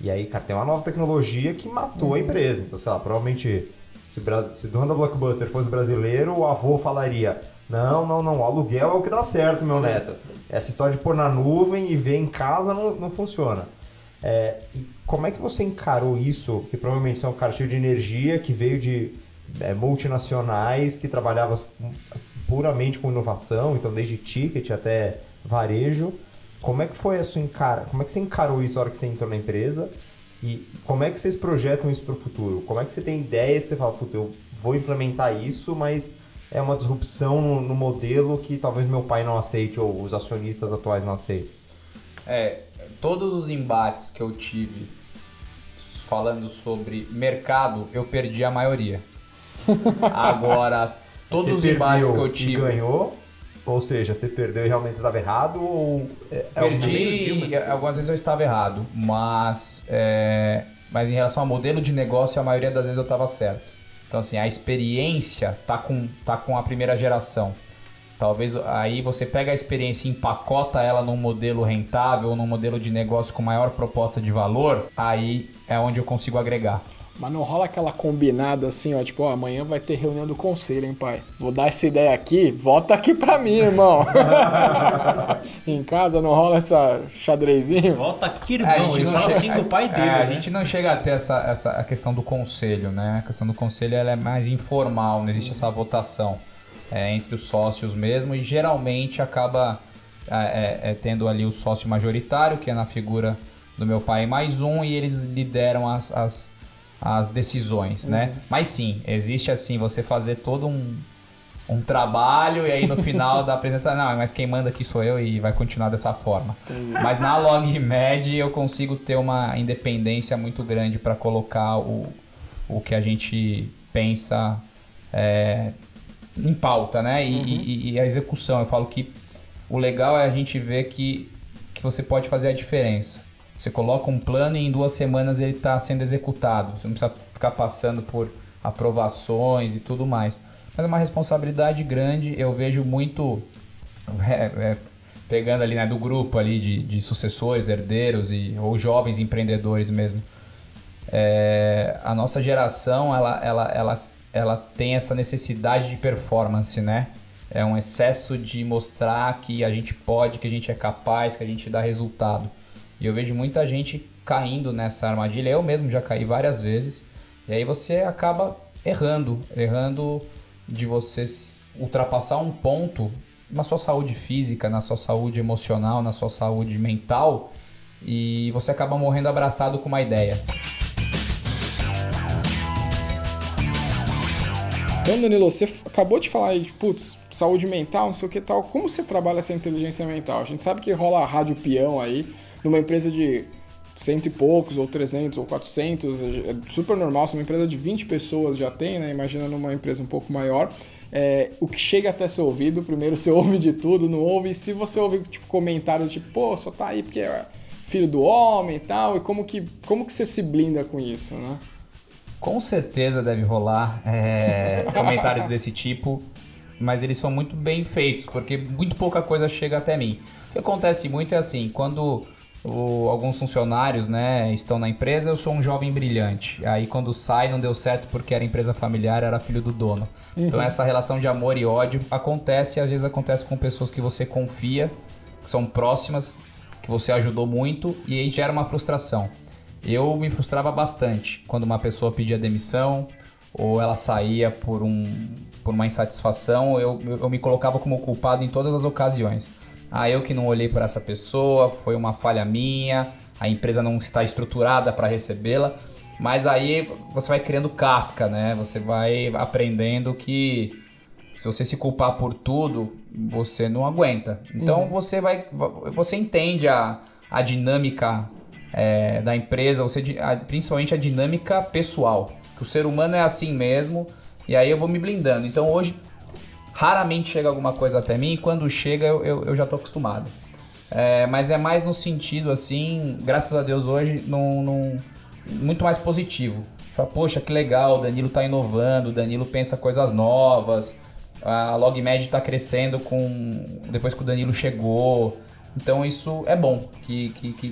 E aí, cara, tem uma nova tecnologia que matou a empresa. Então, sei lá, provavelmente, se o dono da Blockbuster fosse brasileiro, o avô falaria, não, o aluguel é o que dá certo, meu neto. Essa história de pôr na nuvem e ver em casa não funciona. E como é que você encarou isso? Que provavelmente você é um cara cheio de energia, que veio de multinacionais, que trabalhava puramente com inovação, então desde ticket até varejo. Como é que foi a sua Como é que você encarou isso na hora que você entrou na empresa? E como é que vocês projetam isso para o futuro? Como é que você tem ideia e você fala, puta, eu vou implementar isso, mas é uma disrupção no modelo que talvez meu pai não aceite ou os acionistas atuais não aceitem? Todos os embates que eu tive falando sobre mercado, eu perdi a maioria. Agora, todos os embates que eu tive... Você ganhou? Ou seja, você perdeu e realmente estava errado? Ou algumas vezes eu estava errado, mas em relação ao modelo de negócio, a maioria das vezes eu estava certo. Então, assim, a experiência tá com a primeira geração. Talvez aí você pega a experiência e empacota ela num modelo rentável, num modelo de negócio com maior proposta de valor, aí é onde eu consigo agregar. Mas não rola aquela combinada assim, ó, tipo, amanhã vai ter reunião do conselho, hein, pai? Vou dar essa ideia aqui, volta aqui pra mim, irmão. Em casa não rola essa xadrezinho? Volta aqui, irmão, ele fala assim do pai dele. A gente não chega a ter a questão do conselho, né? A questão do conselho ela é mais informal, não existe essa votação. Entre os sócios mesmo, e geralmente acaba tendo ali o sócio majoritário, que é na figura do meu pai mais um, e eles lideram as decisões, né? Mas sim, existe assim, você fazer todo um trabalho, e aí no final da apresentação, não, mas quem manda aqui sou eu, e vai continuar dessa forma. Mas na LogMed eu consigo ter uma independência muito grande para colocar o que a gente pensa... em pauta, né? E a execução. Eu falo que o legal é a gente ver que você pode fazer a diferença. Você coloca um plano e em 2 semanas ele está sendo executado. Você não precisa ficar passando por aprovações e tudo mais. Mas é uma responsabilidade grande, eu vejo muito, pegando ali, né, do grupo ali de sucessores, herdeiros ou jovens empreendedores mesmo. A nossa geração, ela tem essa necessidade de performance, né? É um excesso de mostrar que a gente pode, que a gente é capaz, que a gente dá resultado. E eu vejo muita gente caindo nessa armadilha. Eu mesmo já caí várias vezes. E aí você acaba errando de você ultrapassar um ponto na sua saúde física, na sua saúde emocional, na sua saúde mental, e você acaba morrendo abraçado com uma ideia. Então, Danilo, você acabou de falar aí de, saúde mental, não sei o que tal. Como você trabalha essa inteligência mental? A gente sabe que rola rádio peão aí, numa empresa de 100 e poucos, ou 300, ou 400, é super normal. Se uma empresa de 20 pessoas já tem, né? Imagina numa empresa um pouco maior. O que chega até seu ouvido, primeiro você ouve de tudo, não ouve. E se você ouve, comentários só tá aí porque é filho do homem e tal, e como que você se blinda com isso, né? Com certeza deve rolar comentários desse tipo, mas eles são muito bem feitos, porque muito pouca coisa chega até mim. O que acontece muito é assim, quando alguns funcionários, né, estão na empresa, eu sou um jovem brilhante. Aí quando sai não deu certo porque era empresa familiar, era filho do dono. Uhum. Então essa relação de amor e ódio acontece, e às vezes acontece com pessoas que você confia, que são próximas, que você ajudou muito, e aí gera uma frustração. Eu me frustrava bastante quando uma pessoa pedia demissão ou ela saía por uma insatisfação. Eu me colocava como culpado em todas as ocasiões. Eu que não olhei para essa pessoa, foi uma falha minha, a empresa não está estruturada para recebê-la. Mas aí você vai criando casca, né? Você vai aprendendo que se você se culpar por tudo, você não aguenta. Então você entende a dinâmica da empresa, principalmente a dinâmica pessoal, que o ser humano é assim mesmo, e aí eu vou me blindando. Então hoje raramente chega alguma coisa até mim, e quando chega eu já estou acostumado, mas é mais no sentido assim, graças a Deus hoje muito mais positivo. Fala, poxa, que legal, o Danilo está inovando, o Danilo pensa coisas novas, a LogMed está crescendo depois que o Danilo chegou, então isso é bom, que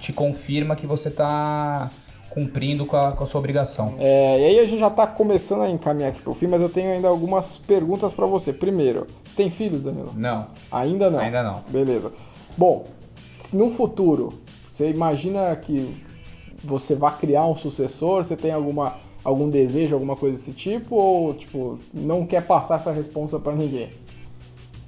te confirma que você está cumprindo com a sua obrigação. E aí a gente já está começando a encaminhar aqui para o fim, mas eu tenho ainda algumas perguntas para você. Primeiro, você tem filhos, Danilo? Não. Ainda não? Ainda não. Beleza. Bom, no futuro, você imagina que você vai criar um sucessor? Você tem algum desejo, alguma coisa desse tipo? Ou não quer passar essa responsa para ninguém?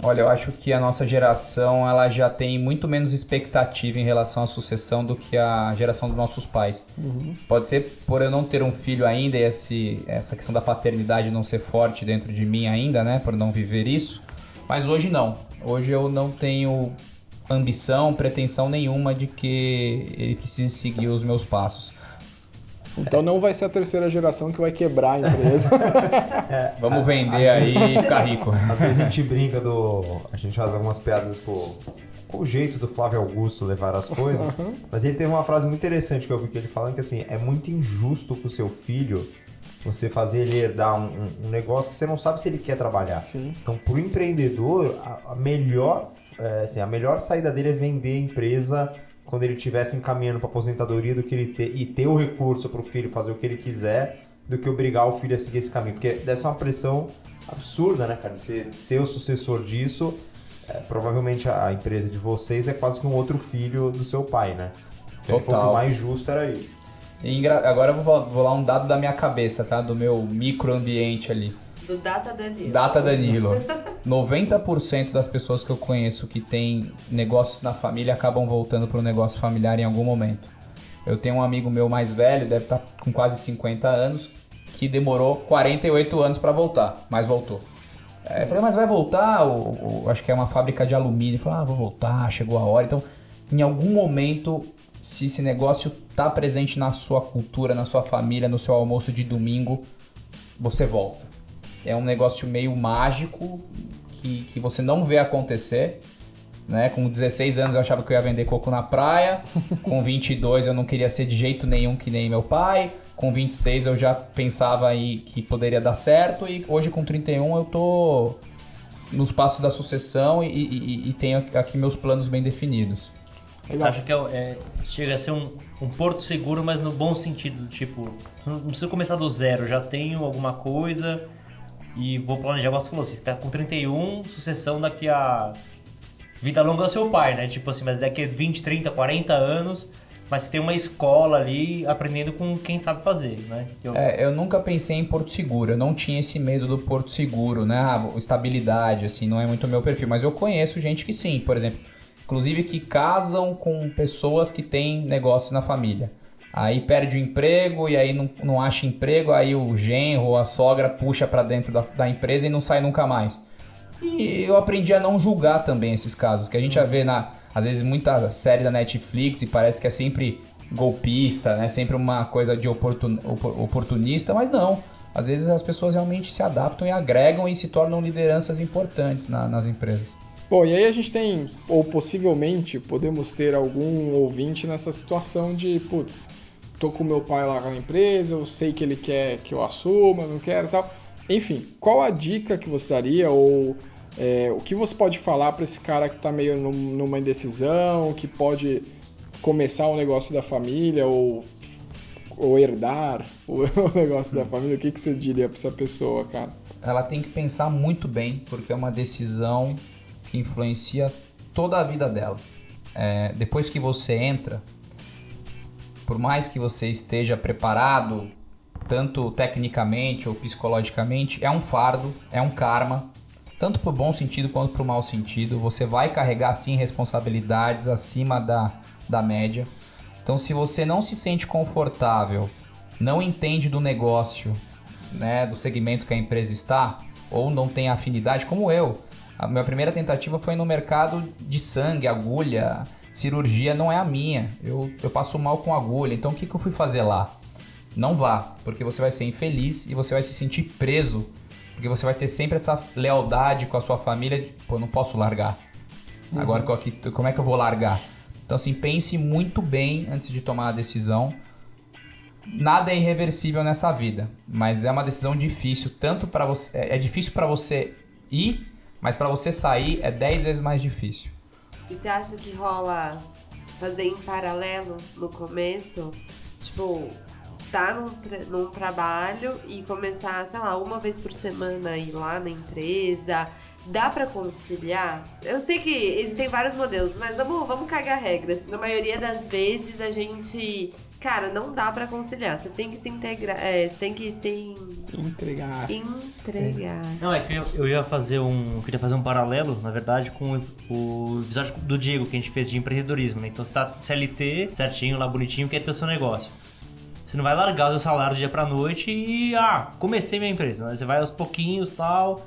Olha, eu acho que a nossa geração ela já tem muito menos expectativa em relação à sucessão do que a geração dos nossos pais. Uhum. Pode ser por eu não ter um filho ainda e essa questão da paternidade não ser forte dentro de mim ainda, né? Por não viver isso. Mas hoje não. Hoje eu não tenho ambição, pretensão nenhuma de que ele precise seguir os meus passos. Então não vai ser a terceira geração que vai quebrar a empresa. Vamos vender aí e ficar rico. Às vezes a gente brinca a gente faz algumas piadas com o jeito do Flávio Augusto levar as coisas. Uhum. Mas ele teve uma frase muito interessante que eu vi que ele falando, que assim, é muito injusto com o seu filho você fazer ele herdar um negócio que você não sabe se ele quer trabalhar. Sim. Então pro empreendedor, a melhor saída dele é vender a empresa quando ele estivesse encaminhando para aposentadoria, do que ele ter o recurso para o filho fazer o que ele quiser, do que obrigar o filho a seguir esse caminho. Porque deve ser uma pressão absurda, né, cara? Você ser o sucessor disso, provavelmente a empresa de vocês é quase que um outro filho do seu pai, né? Então, o mais justo era isso. Agora eu vou lá um dado da minha cabeça, tá? Do meu microambiente ali. Do Data Danilo. 90% das pessoas que eu conheço que tem negócios na família acabam voltando para o negócio familiar em algum momento. Eu tenho um amigo meu mais velho, deve estar com quase 50 anos, que demorou 48 anos para voltar, mas voltou. Eu falei, mas vai voltar? Acho que é uma fábrica de alumínio. Ele falou, vou voltar, chegou a hora. Então, em algum momento, se esse negócio está presente na sua cultura, na sua família, no seu almoço de domingo, você volta. É um negócio meio mágico que você não vê acontecer, né? Com 16 anos eu achava que eu ia vender coco na praia. Com 22 eu não queria ser de jeito nenhum que nem meu pai. Com 26 eu já pensava aí que poderia dar certo. E hoje com 31 eu tô nos passos da sucessão e tenho aqui meus planos bem definidos. Você acha que chega a ser um porto seguro, mas no bom sentido, tipo, não preciso começar do zero, já tenho alguma coisa e vou planejar, você falou, você está com 31, sucessão daqui a vida longa do seu pai, né? Tipo assim, mas daqui a 20, 30, 40 anos, mas você tem uma escola ali aprendendo com quem sabe fazer, né? Eu nunca pensei em porto seguro, eu não tinha esse medo do porto seguro, né? Ah, estabilidade, assim, não é muito o meu perfil, mas eu conheço gente que sim, por exemplo, inclusive que casam com pessoas que têm negócio na família. Aí perde o emprego e aí não acha emprego, aí o genro ou a sogra puxa para dentro da empresa e não sai nunca mais. E eu aprendi a não julgar também esses casos, que a gente já vê, às vezes, muita série da Netflix e parece que é sempre golpista, né? Sempre uma coisa de oportunista, mas não. Às vezes as pessoas realmente se adaptam e agregam e se tornam lideranças importantes nas empresas. Bom, e aí a gente tem, ou possivelmente, podemos ter algum ouvinte nessa situação de, putz, tô com meu pai lá na empresa, eu sei que ele quer que eu assuma, não quero e tal. Enfim, qual a dica que você daria ou o que você pode falar para esse cara que tá meio numa indecisão, que pode começar um negócio da família ou herdar o negócio da família? O que você diria para essa pessoa, cara? Ela tem que pensar muito bem, porque é uma decisão que influencia toda a vida dela. Depois que você entra, por mais que você esteja preparado, tanto tecnicamente ou psicologicamente, é um fardo, é um karma, tanto pro bom sentido quanto pro mau sentido. Você vai carregar, sim, responsabilidades acima da média. Então, se você não se sente confortável, não entende do negócio, né, do segmento que a empresa está, ou não tem afinidade, como eu, a minha primeira tentativa foi no mercado de sangue, agulha, cirurgia não é a minha. Eu passo mal com agulha, então o que eu fui fazer lá? Não vá, porque você vai ser infeliz e você vai se sentir preso, porque você vai ter sempre essa lealdade com a sua família de, pô, eu não posso largar. Agora, como é que eu vou largar? Então, assim, pense muito bem antes de tomar a decisão. Nada é irreversível nessa vida, mas é uma decisão difícil, tanto para você... É difícil para você ir... Mas para você sair é 10 vezes mais difícil. E você acha que rola fazer em paralelo no começo? Tipo, tá num trabalho e começar, sei lá, uma vez por semana ir lá na empresa. Dá para conciliar? Eu sei que existem vários modelos, mas vamos cagar regras. Na maioria das vezes a gente... Cara, não dá pra conciliar. Você tem que se integrar. Você tem que se... Entregar. Não, é que eu ia fazer eu queria fazer um paralelo, na verdade, com o episódio do Diego que a gente fez de empreendedorismo, né? Então você tá CLT, certinho, lá bonitinho, quer ter o seu negócio. Você não vai largar o seu salário do dia pra noite e... comecei minha empresa, né? Você vai aos pouquinhos e tal.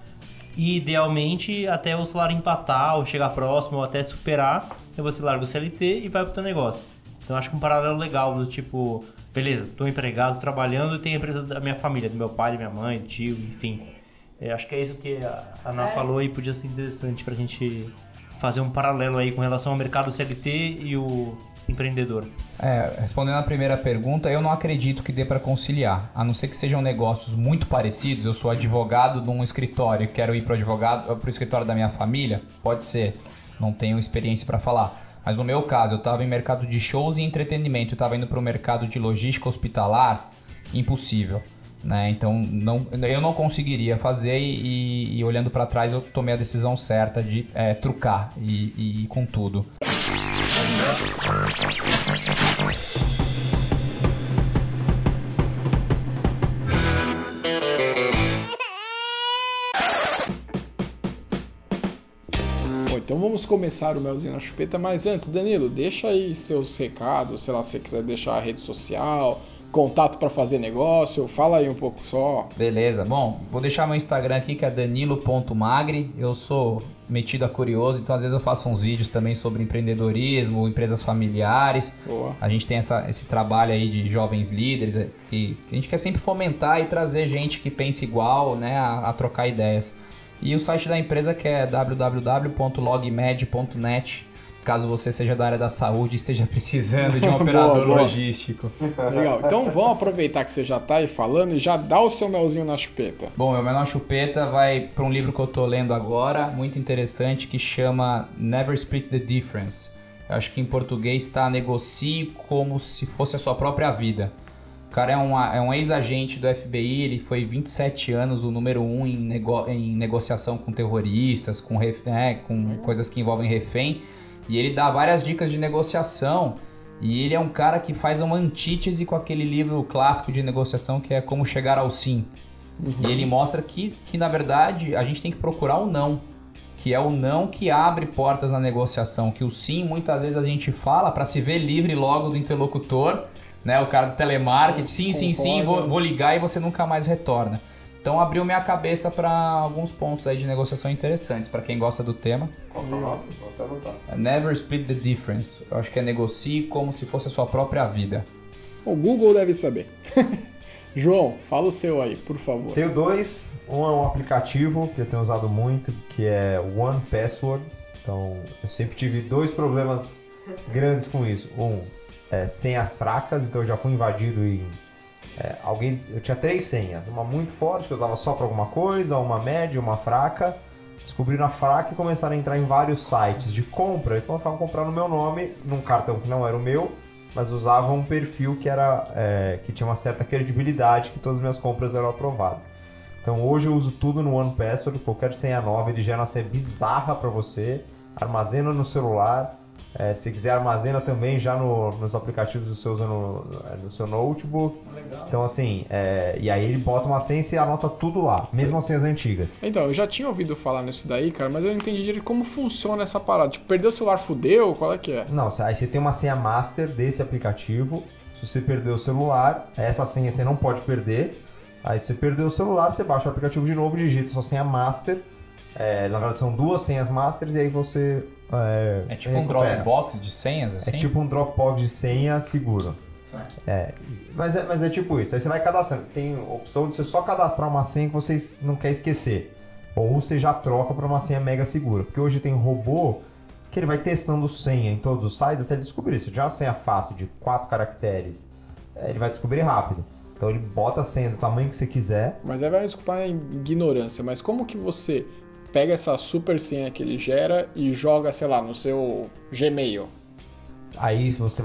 E idealmente, até o salário empatar, ou chegar próximo, ou até superar, então você larga o CLT e vai pro teu negócio. Então acho que um paralelo legal do tipo, beleza, estou empregado, trabalhando e tenho a empresa da minha família, do meu pai, da minha mãe, tio, enfim. Acho que é isso que a Ana falou e podia ser interessante para a gente fazer um paralelo aí com relação ao mercado CLT e o empreendedor. Respondendo a primeira pergunta, eu não acredito que dê para conciliar, a não ser que sejam negócios muito parecidos. Eu sou advogado de um escritório e quero ir para o escritório da minha família, pode ser, não tenho experiência para falar. Mas no meu caso, eu estava em mercado de shows e entretenimento, eu estava indo para o mercado de logística hospitalar, impossível, né? Então, eu não conseguiria fazer e olhando para trás, eu tomei a decisão certa de trucar e ir com tudo. Então vamos começar o Melzinho na Chupeta, mas antes, Danilo, deixa aí seus recados, sei lá, se você quiser deixar a rede social, contato para fazer negócio, fala aí um pouco só. Beleza, bom, vou deixar meu Instagram aqui que é danilo.magri, eu sou metido a curioso, então às vezes eu faço uns vídeos também sobre empreendedorismo, empresas familiares. Boa. A gente tem esse trabalho aí de jovens líderes, que a gente quer sempre fomentar e trazer gente que pensa igual, né, a trocar ideias. E o site da empresa, que é www.logmed.net, caso você seja da área da saúde e esteja precisando de um operador logístico. Legal. Então vamos aproveitar que você já está aí falando e já dá o seu melzinho na chupeta. Bom, meu mel na chupeta vai para um livro que eu estou lendo agora, muito interessante, que chama Never Split the Difference. Eu acho que em português está Negocie como se fosse a sua própria vida. O cara é um ex-agente do FBI, ele foi 27 anos o número 1 em negociação com terroristas, com coisas que envolvem refém. E ele dá várias dicas de negociação, e ele é um cara que faz uma antítese com aquele livro clássico de negociação que é Como Chegar ao Sim. Uhum. E ele mostra que, na verdade, a gente tem que procurar o não, que é o não que abre portas na negociação, que o sim muitas vezes a gente fala para se ver livre logo do interlocutor, né, o cara do telemarketing, sim, vou ligar, e você nunca mais retorna. Então abriu minha cabeça para alguns pontos aí de negociação interessantes, para quem gosta do tema. Qual é o nome? Vou perguntar. Never Split the Difference. Eu acho que é Negocie como se fosse a sua própria vida. O Google deve saber. João, fala o seu aí, por favor. Tenho dois. Um é um aplicativo que eu tenho usado muito, que é OnePassword. Então eu sempre tive dois problemas grandes com isso. Um, senhas fracas, então eu já fui invadido e... eu tinha 3 senhas, uma muito forte que eu usava só para alguma coisa, uma média, uma fraca. Descobriram a fraca e começaram a entrar em vários sites de compra. Então estavam comprando o meu nome num cartão que não era o meu, mas usavam um perfil que era que tinha uma certa credibilidade, que todas as minhas compras eram aprovadas. Então hoje eu uso tudo no OnePassword. Qualquer senha nova ele gera uma senha bizarra para você, armazena no celular. Se quiser, armazena também já nos aplicativos que você usa no seu notebook. Legal. Então assim, e aí ele bota uma senha e anota tudo lá, mesmo as senhas antigas. Então, eu já tinha ouvido falar nisso daí, cara, mas eu não entendi direito como funciona essa parada. Tipo, perdeu o celular, fudeu? Qual é que é? Não, aí você tem uma senha master desse aplicativo. Se você perdeu o celular, essa senha você não pode perder. Aí se você perdeu o celular, você baixa o aplicativo de novo, digita sua senha master. Na verdade são 2 senhas masters, e aí você... É tipo um Dropbox de senhas, assim? É tipo um Dropbox de senha seguro. Mas é tipo isso. Aí você vai cadastrando. Tem a opção de você só cadastrar uma senha que você não quer esquecer. Ou você já troca para uma senha mega segura. Porque hoje tem robô que ele vai testando senha em todos os sites até ele descobrir. Se tiver uma senha fácil de 4 caracteres, ele vai descobrir rápido. Então ele bota a senha do tamanho que você quiser. Mas aí vai me desculpar a ignorância, mas como que você... pega essa super senha que ele gera e joga, sei lá, no seu Gmail? Aí você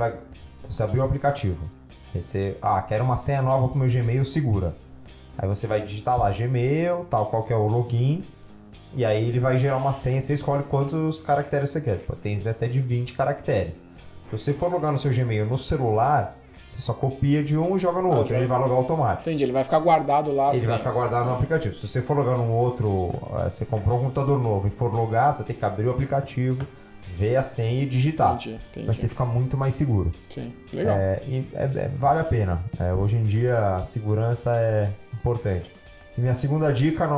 abrir o aplicativo. Aí você, quero uma senha nova pro meu Gmail, segura. Aí você vai digitar lá Gmail, tal, qual que é o login. E aí ele vai gerar uma senha, você escolhe quantos caracteres você quer. Tem até de 20 caracteres. Se você for logar no seu Gmail no celular, você só copia de um e joga no outro, ele vai logar automático. Entendi, ele vai ficar guardado lá. Ele vai ficar guardado no aplicativo. Se você for logar num outro, você comprou um computador novo e for logar, você tem que abrir o aplicativo, ver a senha e digitar. Entendi. Vai você ficar muito mais seguro. Sim, legal. Vale a pena. Hoje em dia a segurança é importante. E minha segunda dica,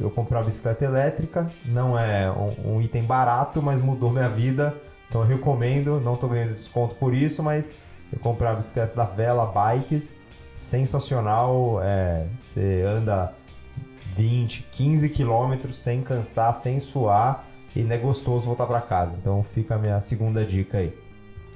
eu comprei uma bicicleta elétrica, não é um item barato, mas mudou minha vida. Então eu recomendo, não estou ganhando desconto por isso, mas... eu comprei a bicicleta da Vela Bikes, sensacional, você anda 20, 15 km sem cansar, sem suar, e ainda é gostoso voltar para casa. Então fica a minha segunda dica aí.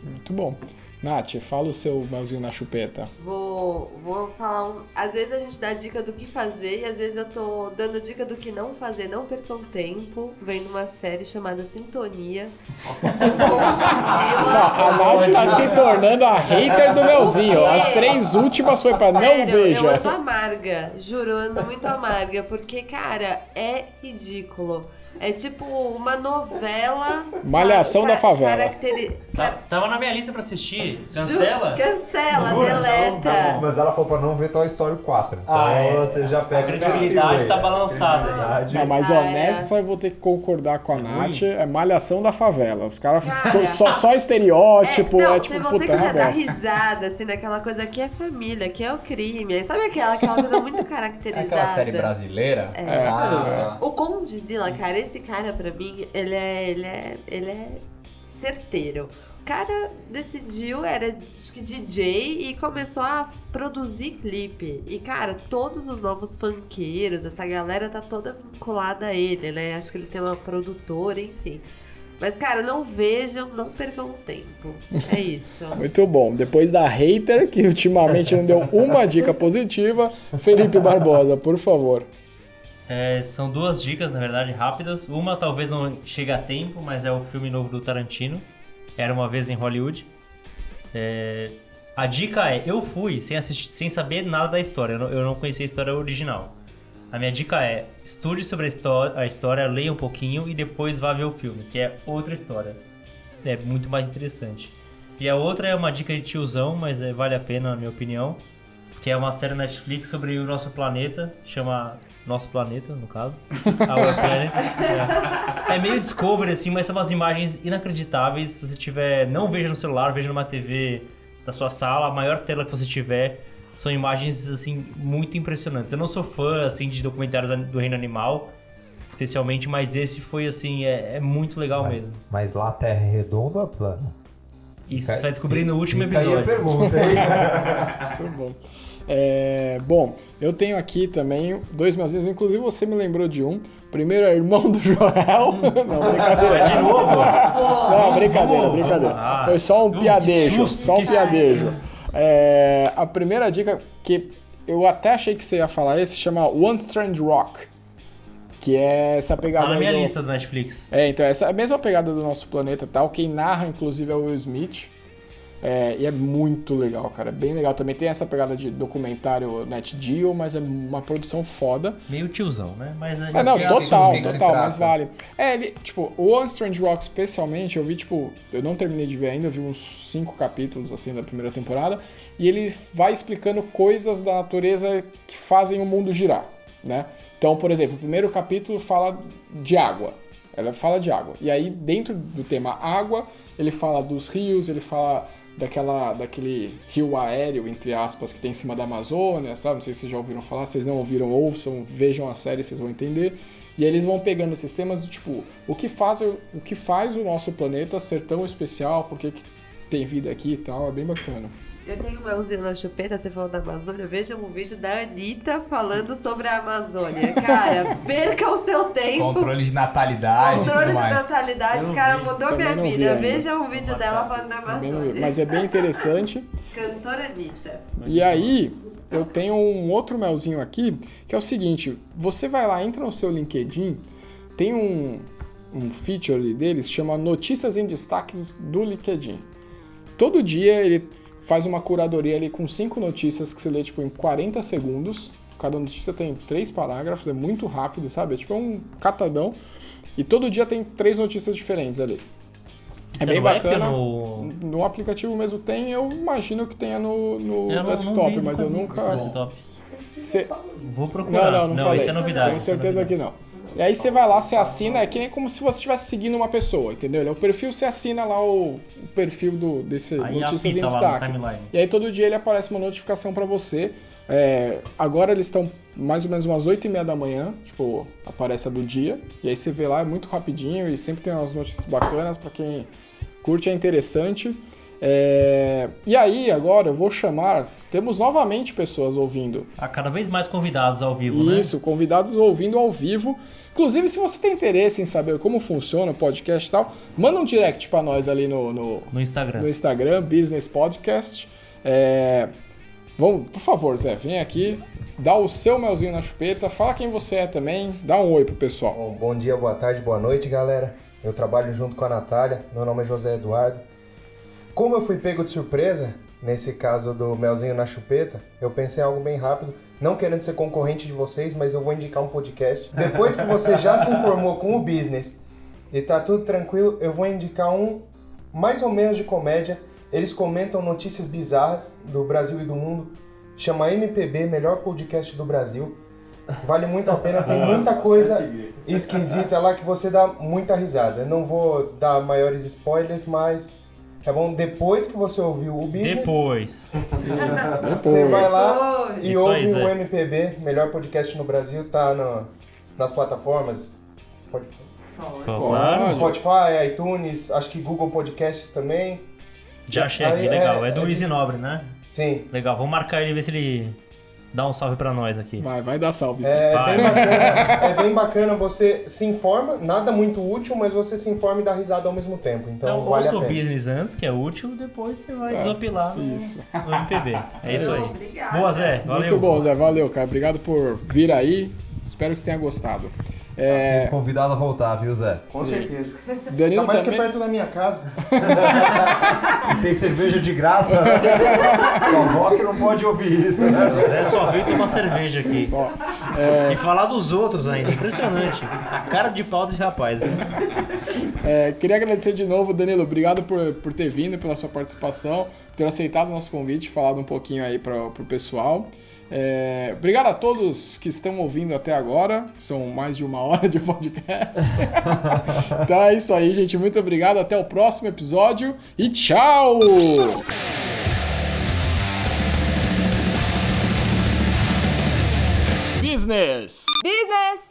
Muito bom. Nath, fala o seu melzinho na chupeta. Vou falar, às vezes a gente dá dica do que fazer, e às vezes eu tô dando dica do que não fazer. Não percam tempo, vendo uma série chamada Sintonia. A Nath tá se tornando a hater do melzinho. As 3 últimas foi pra sério, não veja. Eu ando amarga, juro, eu ando muito amarga, porque, cara, é ridículo. É tipo uma novela... Malhação da favela. Tava na minha lista pra assistir. Cancela? Cancela, não, deleta. Não, mas ela falou pra não ver Toy Story 4. Então você já pega... A credibilidade tá balançada. Nossa, mas nessa eu vou ter que concordar com a Nath. É Malhação da favela. Os caras só estereótipo. Tipo, se você quiser dar risada, assim, daquela coisa que é família, aqui é o crime. Aí, sabe aquela coisa muito caracterizada? É aquela série brasileira? O Condizila, cara, esse cara pra mim, ele é certeiro. O cara decidiu, era acho que DJ, e começou a produzir clipe. E, cara, todos os novos funkeiros, essa galera tá toda vinculada a ele, né? Acho que ele tem uma produtora, enfim. Mas, cara, não vejam, não percam tempo. É isso. Muito bom. Depois da hater, que ultimamente não deu uma dica positiva, Felipe Barbosa, por favor. É, são duas dicas, na verdade, rápidas. Uma talvez não chegue a tempo, mas é o filme novo do Tarantino, Era Uma Vez em Hollywood. É, a dica é, eu fui sem saber nada da história, eu não conhecia a história original. A minha dica é, estude sobre a história, leia um pouquinho e depois vá ver o filme, que é outra história. É muito mais interessante. E a outra é uma dica de tiozão, mas vale a pena, na minha opinião, que é uma série Netflix sobre o nosso planeta, chama... Nosso planeta, no caso. Our Planet. É meio Discovery, assim, mas são umas imagens inacreditáveis. Se você tiver... Não veja no celular, veja numa TV da sua sala. A maior tela que você tiver. São imagens, assim, muito impressionantes. Eu não sou fã, assim, de documentários do reino animal, especialmente. Mas esse foi, assim, é muito legal mesmo. Mas lá a Terra é redonda ou é plana? Isso, você vai descobrir no último episódio. Aí a pergunta, hein? Muito bom. Bom, eu tenho aqui também dois meus, inclusive você me lembrou de um. Primeiro é irmão do Joel. Não, brincadeira. É de novo? Não, brincadeira. Foi só um piadejo, A primeira dica que eu até achei que você ia falar, esse chama One Strange Rock, que é essa pegada... Tá na minha lista do Netflix. É, então essa é a mesma pegada do nosso planeta e tal. Quem narra, inclusive, é o Will Smith. É, e é muito legal, cara, é bem legal. Também tem essa pegada de documentário NetGeo, mas é uma produção foda. Meio tiozão, né? Mas a não, total, mas vale. Tipo, o One Strange Rock especialmente, eu vi, tipo, eu não terminei de ver ainda, eu vi uns 5 capítulos, assim, da primeira temporada, e ele vai explicando coisas da natureza que fazem o mundo girar, né? Então, por exemplo, o primeiro capítulo fala de água. Ela fala de água. E aí, dentro do tema água, ele fala dos rios, ele fala... daquele rio aéreo, entre aspas, que tem em cima da Amazônia, sabe? Não sei se vocês já ouviram falar, se vocês não ouviram, ouçam, vejam a série, vocês vão entender. E aí eles vão pegando esses temas do tipo, o que faz o nosso planeta ser tão especial, por que tem vida aqui e tal, é bem bacana. Eu tenho uma usina na chupeta, você falou da Amazônia, vejam um vídeo da Anitta falando sobre a Amazônia. Cara, perca o seu tempo. Controle de natalidade. Cara, mudou minha vida. Vejam um vídeo dela falando da Amazônia. Mas é bem interessante. Cantora Anitta. E aí, eu tenho um outro melzinho aqui, que é o seguinte, você vai lá, entra no seu LinkedIn, tem um feature deles, chama Notícias em Destaque do LinkedIn. Todo dia ele... faz uma curadoria ali com 5 notícias que você lê, tipo, em 40 segundos. Cada notícia tem 3 parágrafos, é muito rápido, sabe? É tipo um catadão. E todo dia tem 3 notícias diferentes ali. Isso é bem bacana. No aplicativo mesmo tem, eu imagino que tenha no desktop, mas eu nunca... Vou procurar. Não, isso é novidade. Tenho certeza que não. E aí você vai lá, você assina, é que nem como se você estivesse seguindo uma pessoa, entendeu? Ele é o perfil, você assina lá o perfil desse Notícias em Destaque. E aí todo dia ele aparece uma notificação pra você. Agora eles estão mais ou menos umas 8h30 da manhã, tipo, aparece a do dia. E aí você vê lá, é muito rapidinho e sempre tem umas notícias bacanas, pra quem curte é interessante. E aí, agora eu vou chamar. Temos novamente pessoas ouvindo. Cada vez mais convidados ao vivo, né? Isso, convidados ouvindo ao vivo. Inclusive, se você tem interesse em saber como funciona o podcast e tal, manda um direct pra nós ali no Instagram. No Instagram, Business Podcast. Vamos, por favor, Zé, vem aqui, dá o seu melzinho na chupeta, fala quem você é também, dá um oi pro pessoal. Bom dia, boa tarde, boa noite, galera. Eu trabalho junto com a Natália, meu nome é José Eduardo. Como eu fui pego de surpresa, nesse caso do melzinho na chupeta, eu pensei em algo bem rápido, não querendo ser concorrente de vocês, mas eu vou indicar um podcast. Depois que você já se informou com o business e tá tudo tranquilo, eu vou indicar um mais ou menos de comédia. Eles comentam notícias bizarras do Brasil e do mundo. Chama MPB, melhor podcast do Brasil. Vale muito a pena, tem muita coisa esquisita lá que você dá muita risada. Eu não vou dar maiores spoilers, mas... É bom, depois que você ouviu o business... Depois. Você vai lá e ouve o MPB, melhor podcast no Brasil, tá nas plataformas. Spotify, iTunes, acho que Google Podcasts também. Já achei aqui, legal. É do Luiz Nobre, né? Sim. Legal, vamos marcar ele e ver se ele dá um salve pra nós aqui. Vai dar salve, sim. É bem bacana, você se informa, nada muito útil, mas você se informa e dá risada ao mesmo tempo. Então vale a pena. Ouça o business antes, que é útil, depois você vai desopilar no MPB. É isso aí. Obrigado. Boa, Zé. Valeu. Muito bom, Zé. Valeu, cara. Obrigado por vir aí. Espero que você tenha gostado. É... Assim, convidado a voltar, viu, Zé? Com certeza. Danilo tá mais também... que perto da minha casa. Tem cerveja de graça, né? Só vós que não pode ouvir isso, né? O Zé só veio tomar cerveja aqui. Só. E falar dos outros ainda, impressionante. A cara de pau desse rapaz, viu? Queria agradecer de novo, Danilo. Obrigado por ter vindo, pela sua participação, ter aceitado o nosso convite, falado um pouquinho aí pro pessoal. Obrigado a todos que estão ouvindo até agora. São mais de 1 hora de podcast. Então é isso aí, gente. Muito obrigado. Até o próximo episódio e tchau! Business! Business!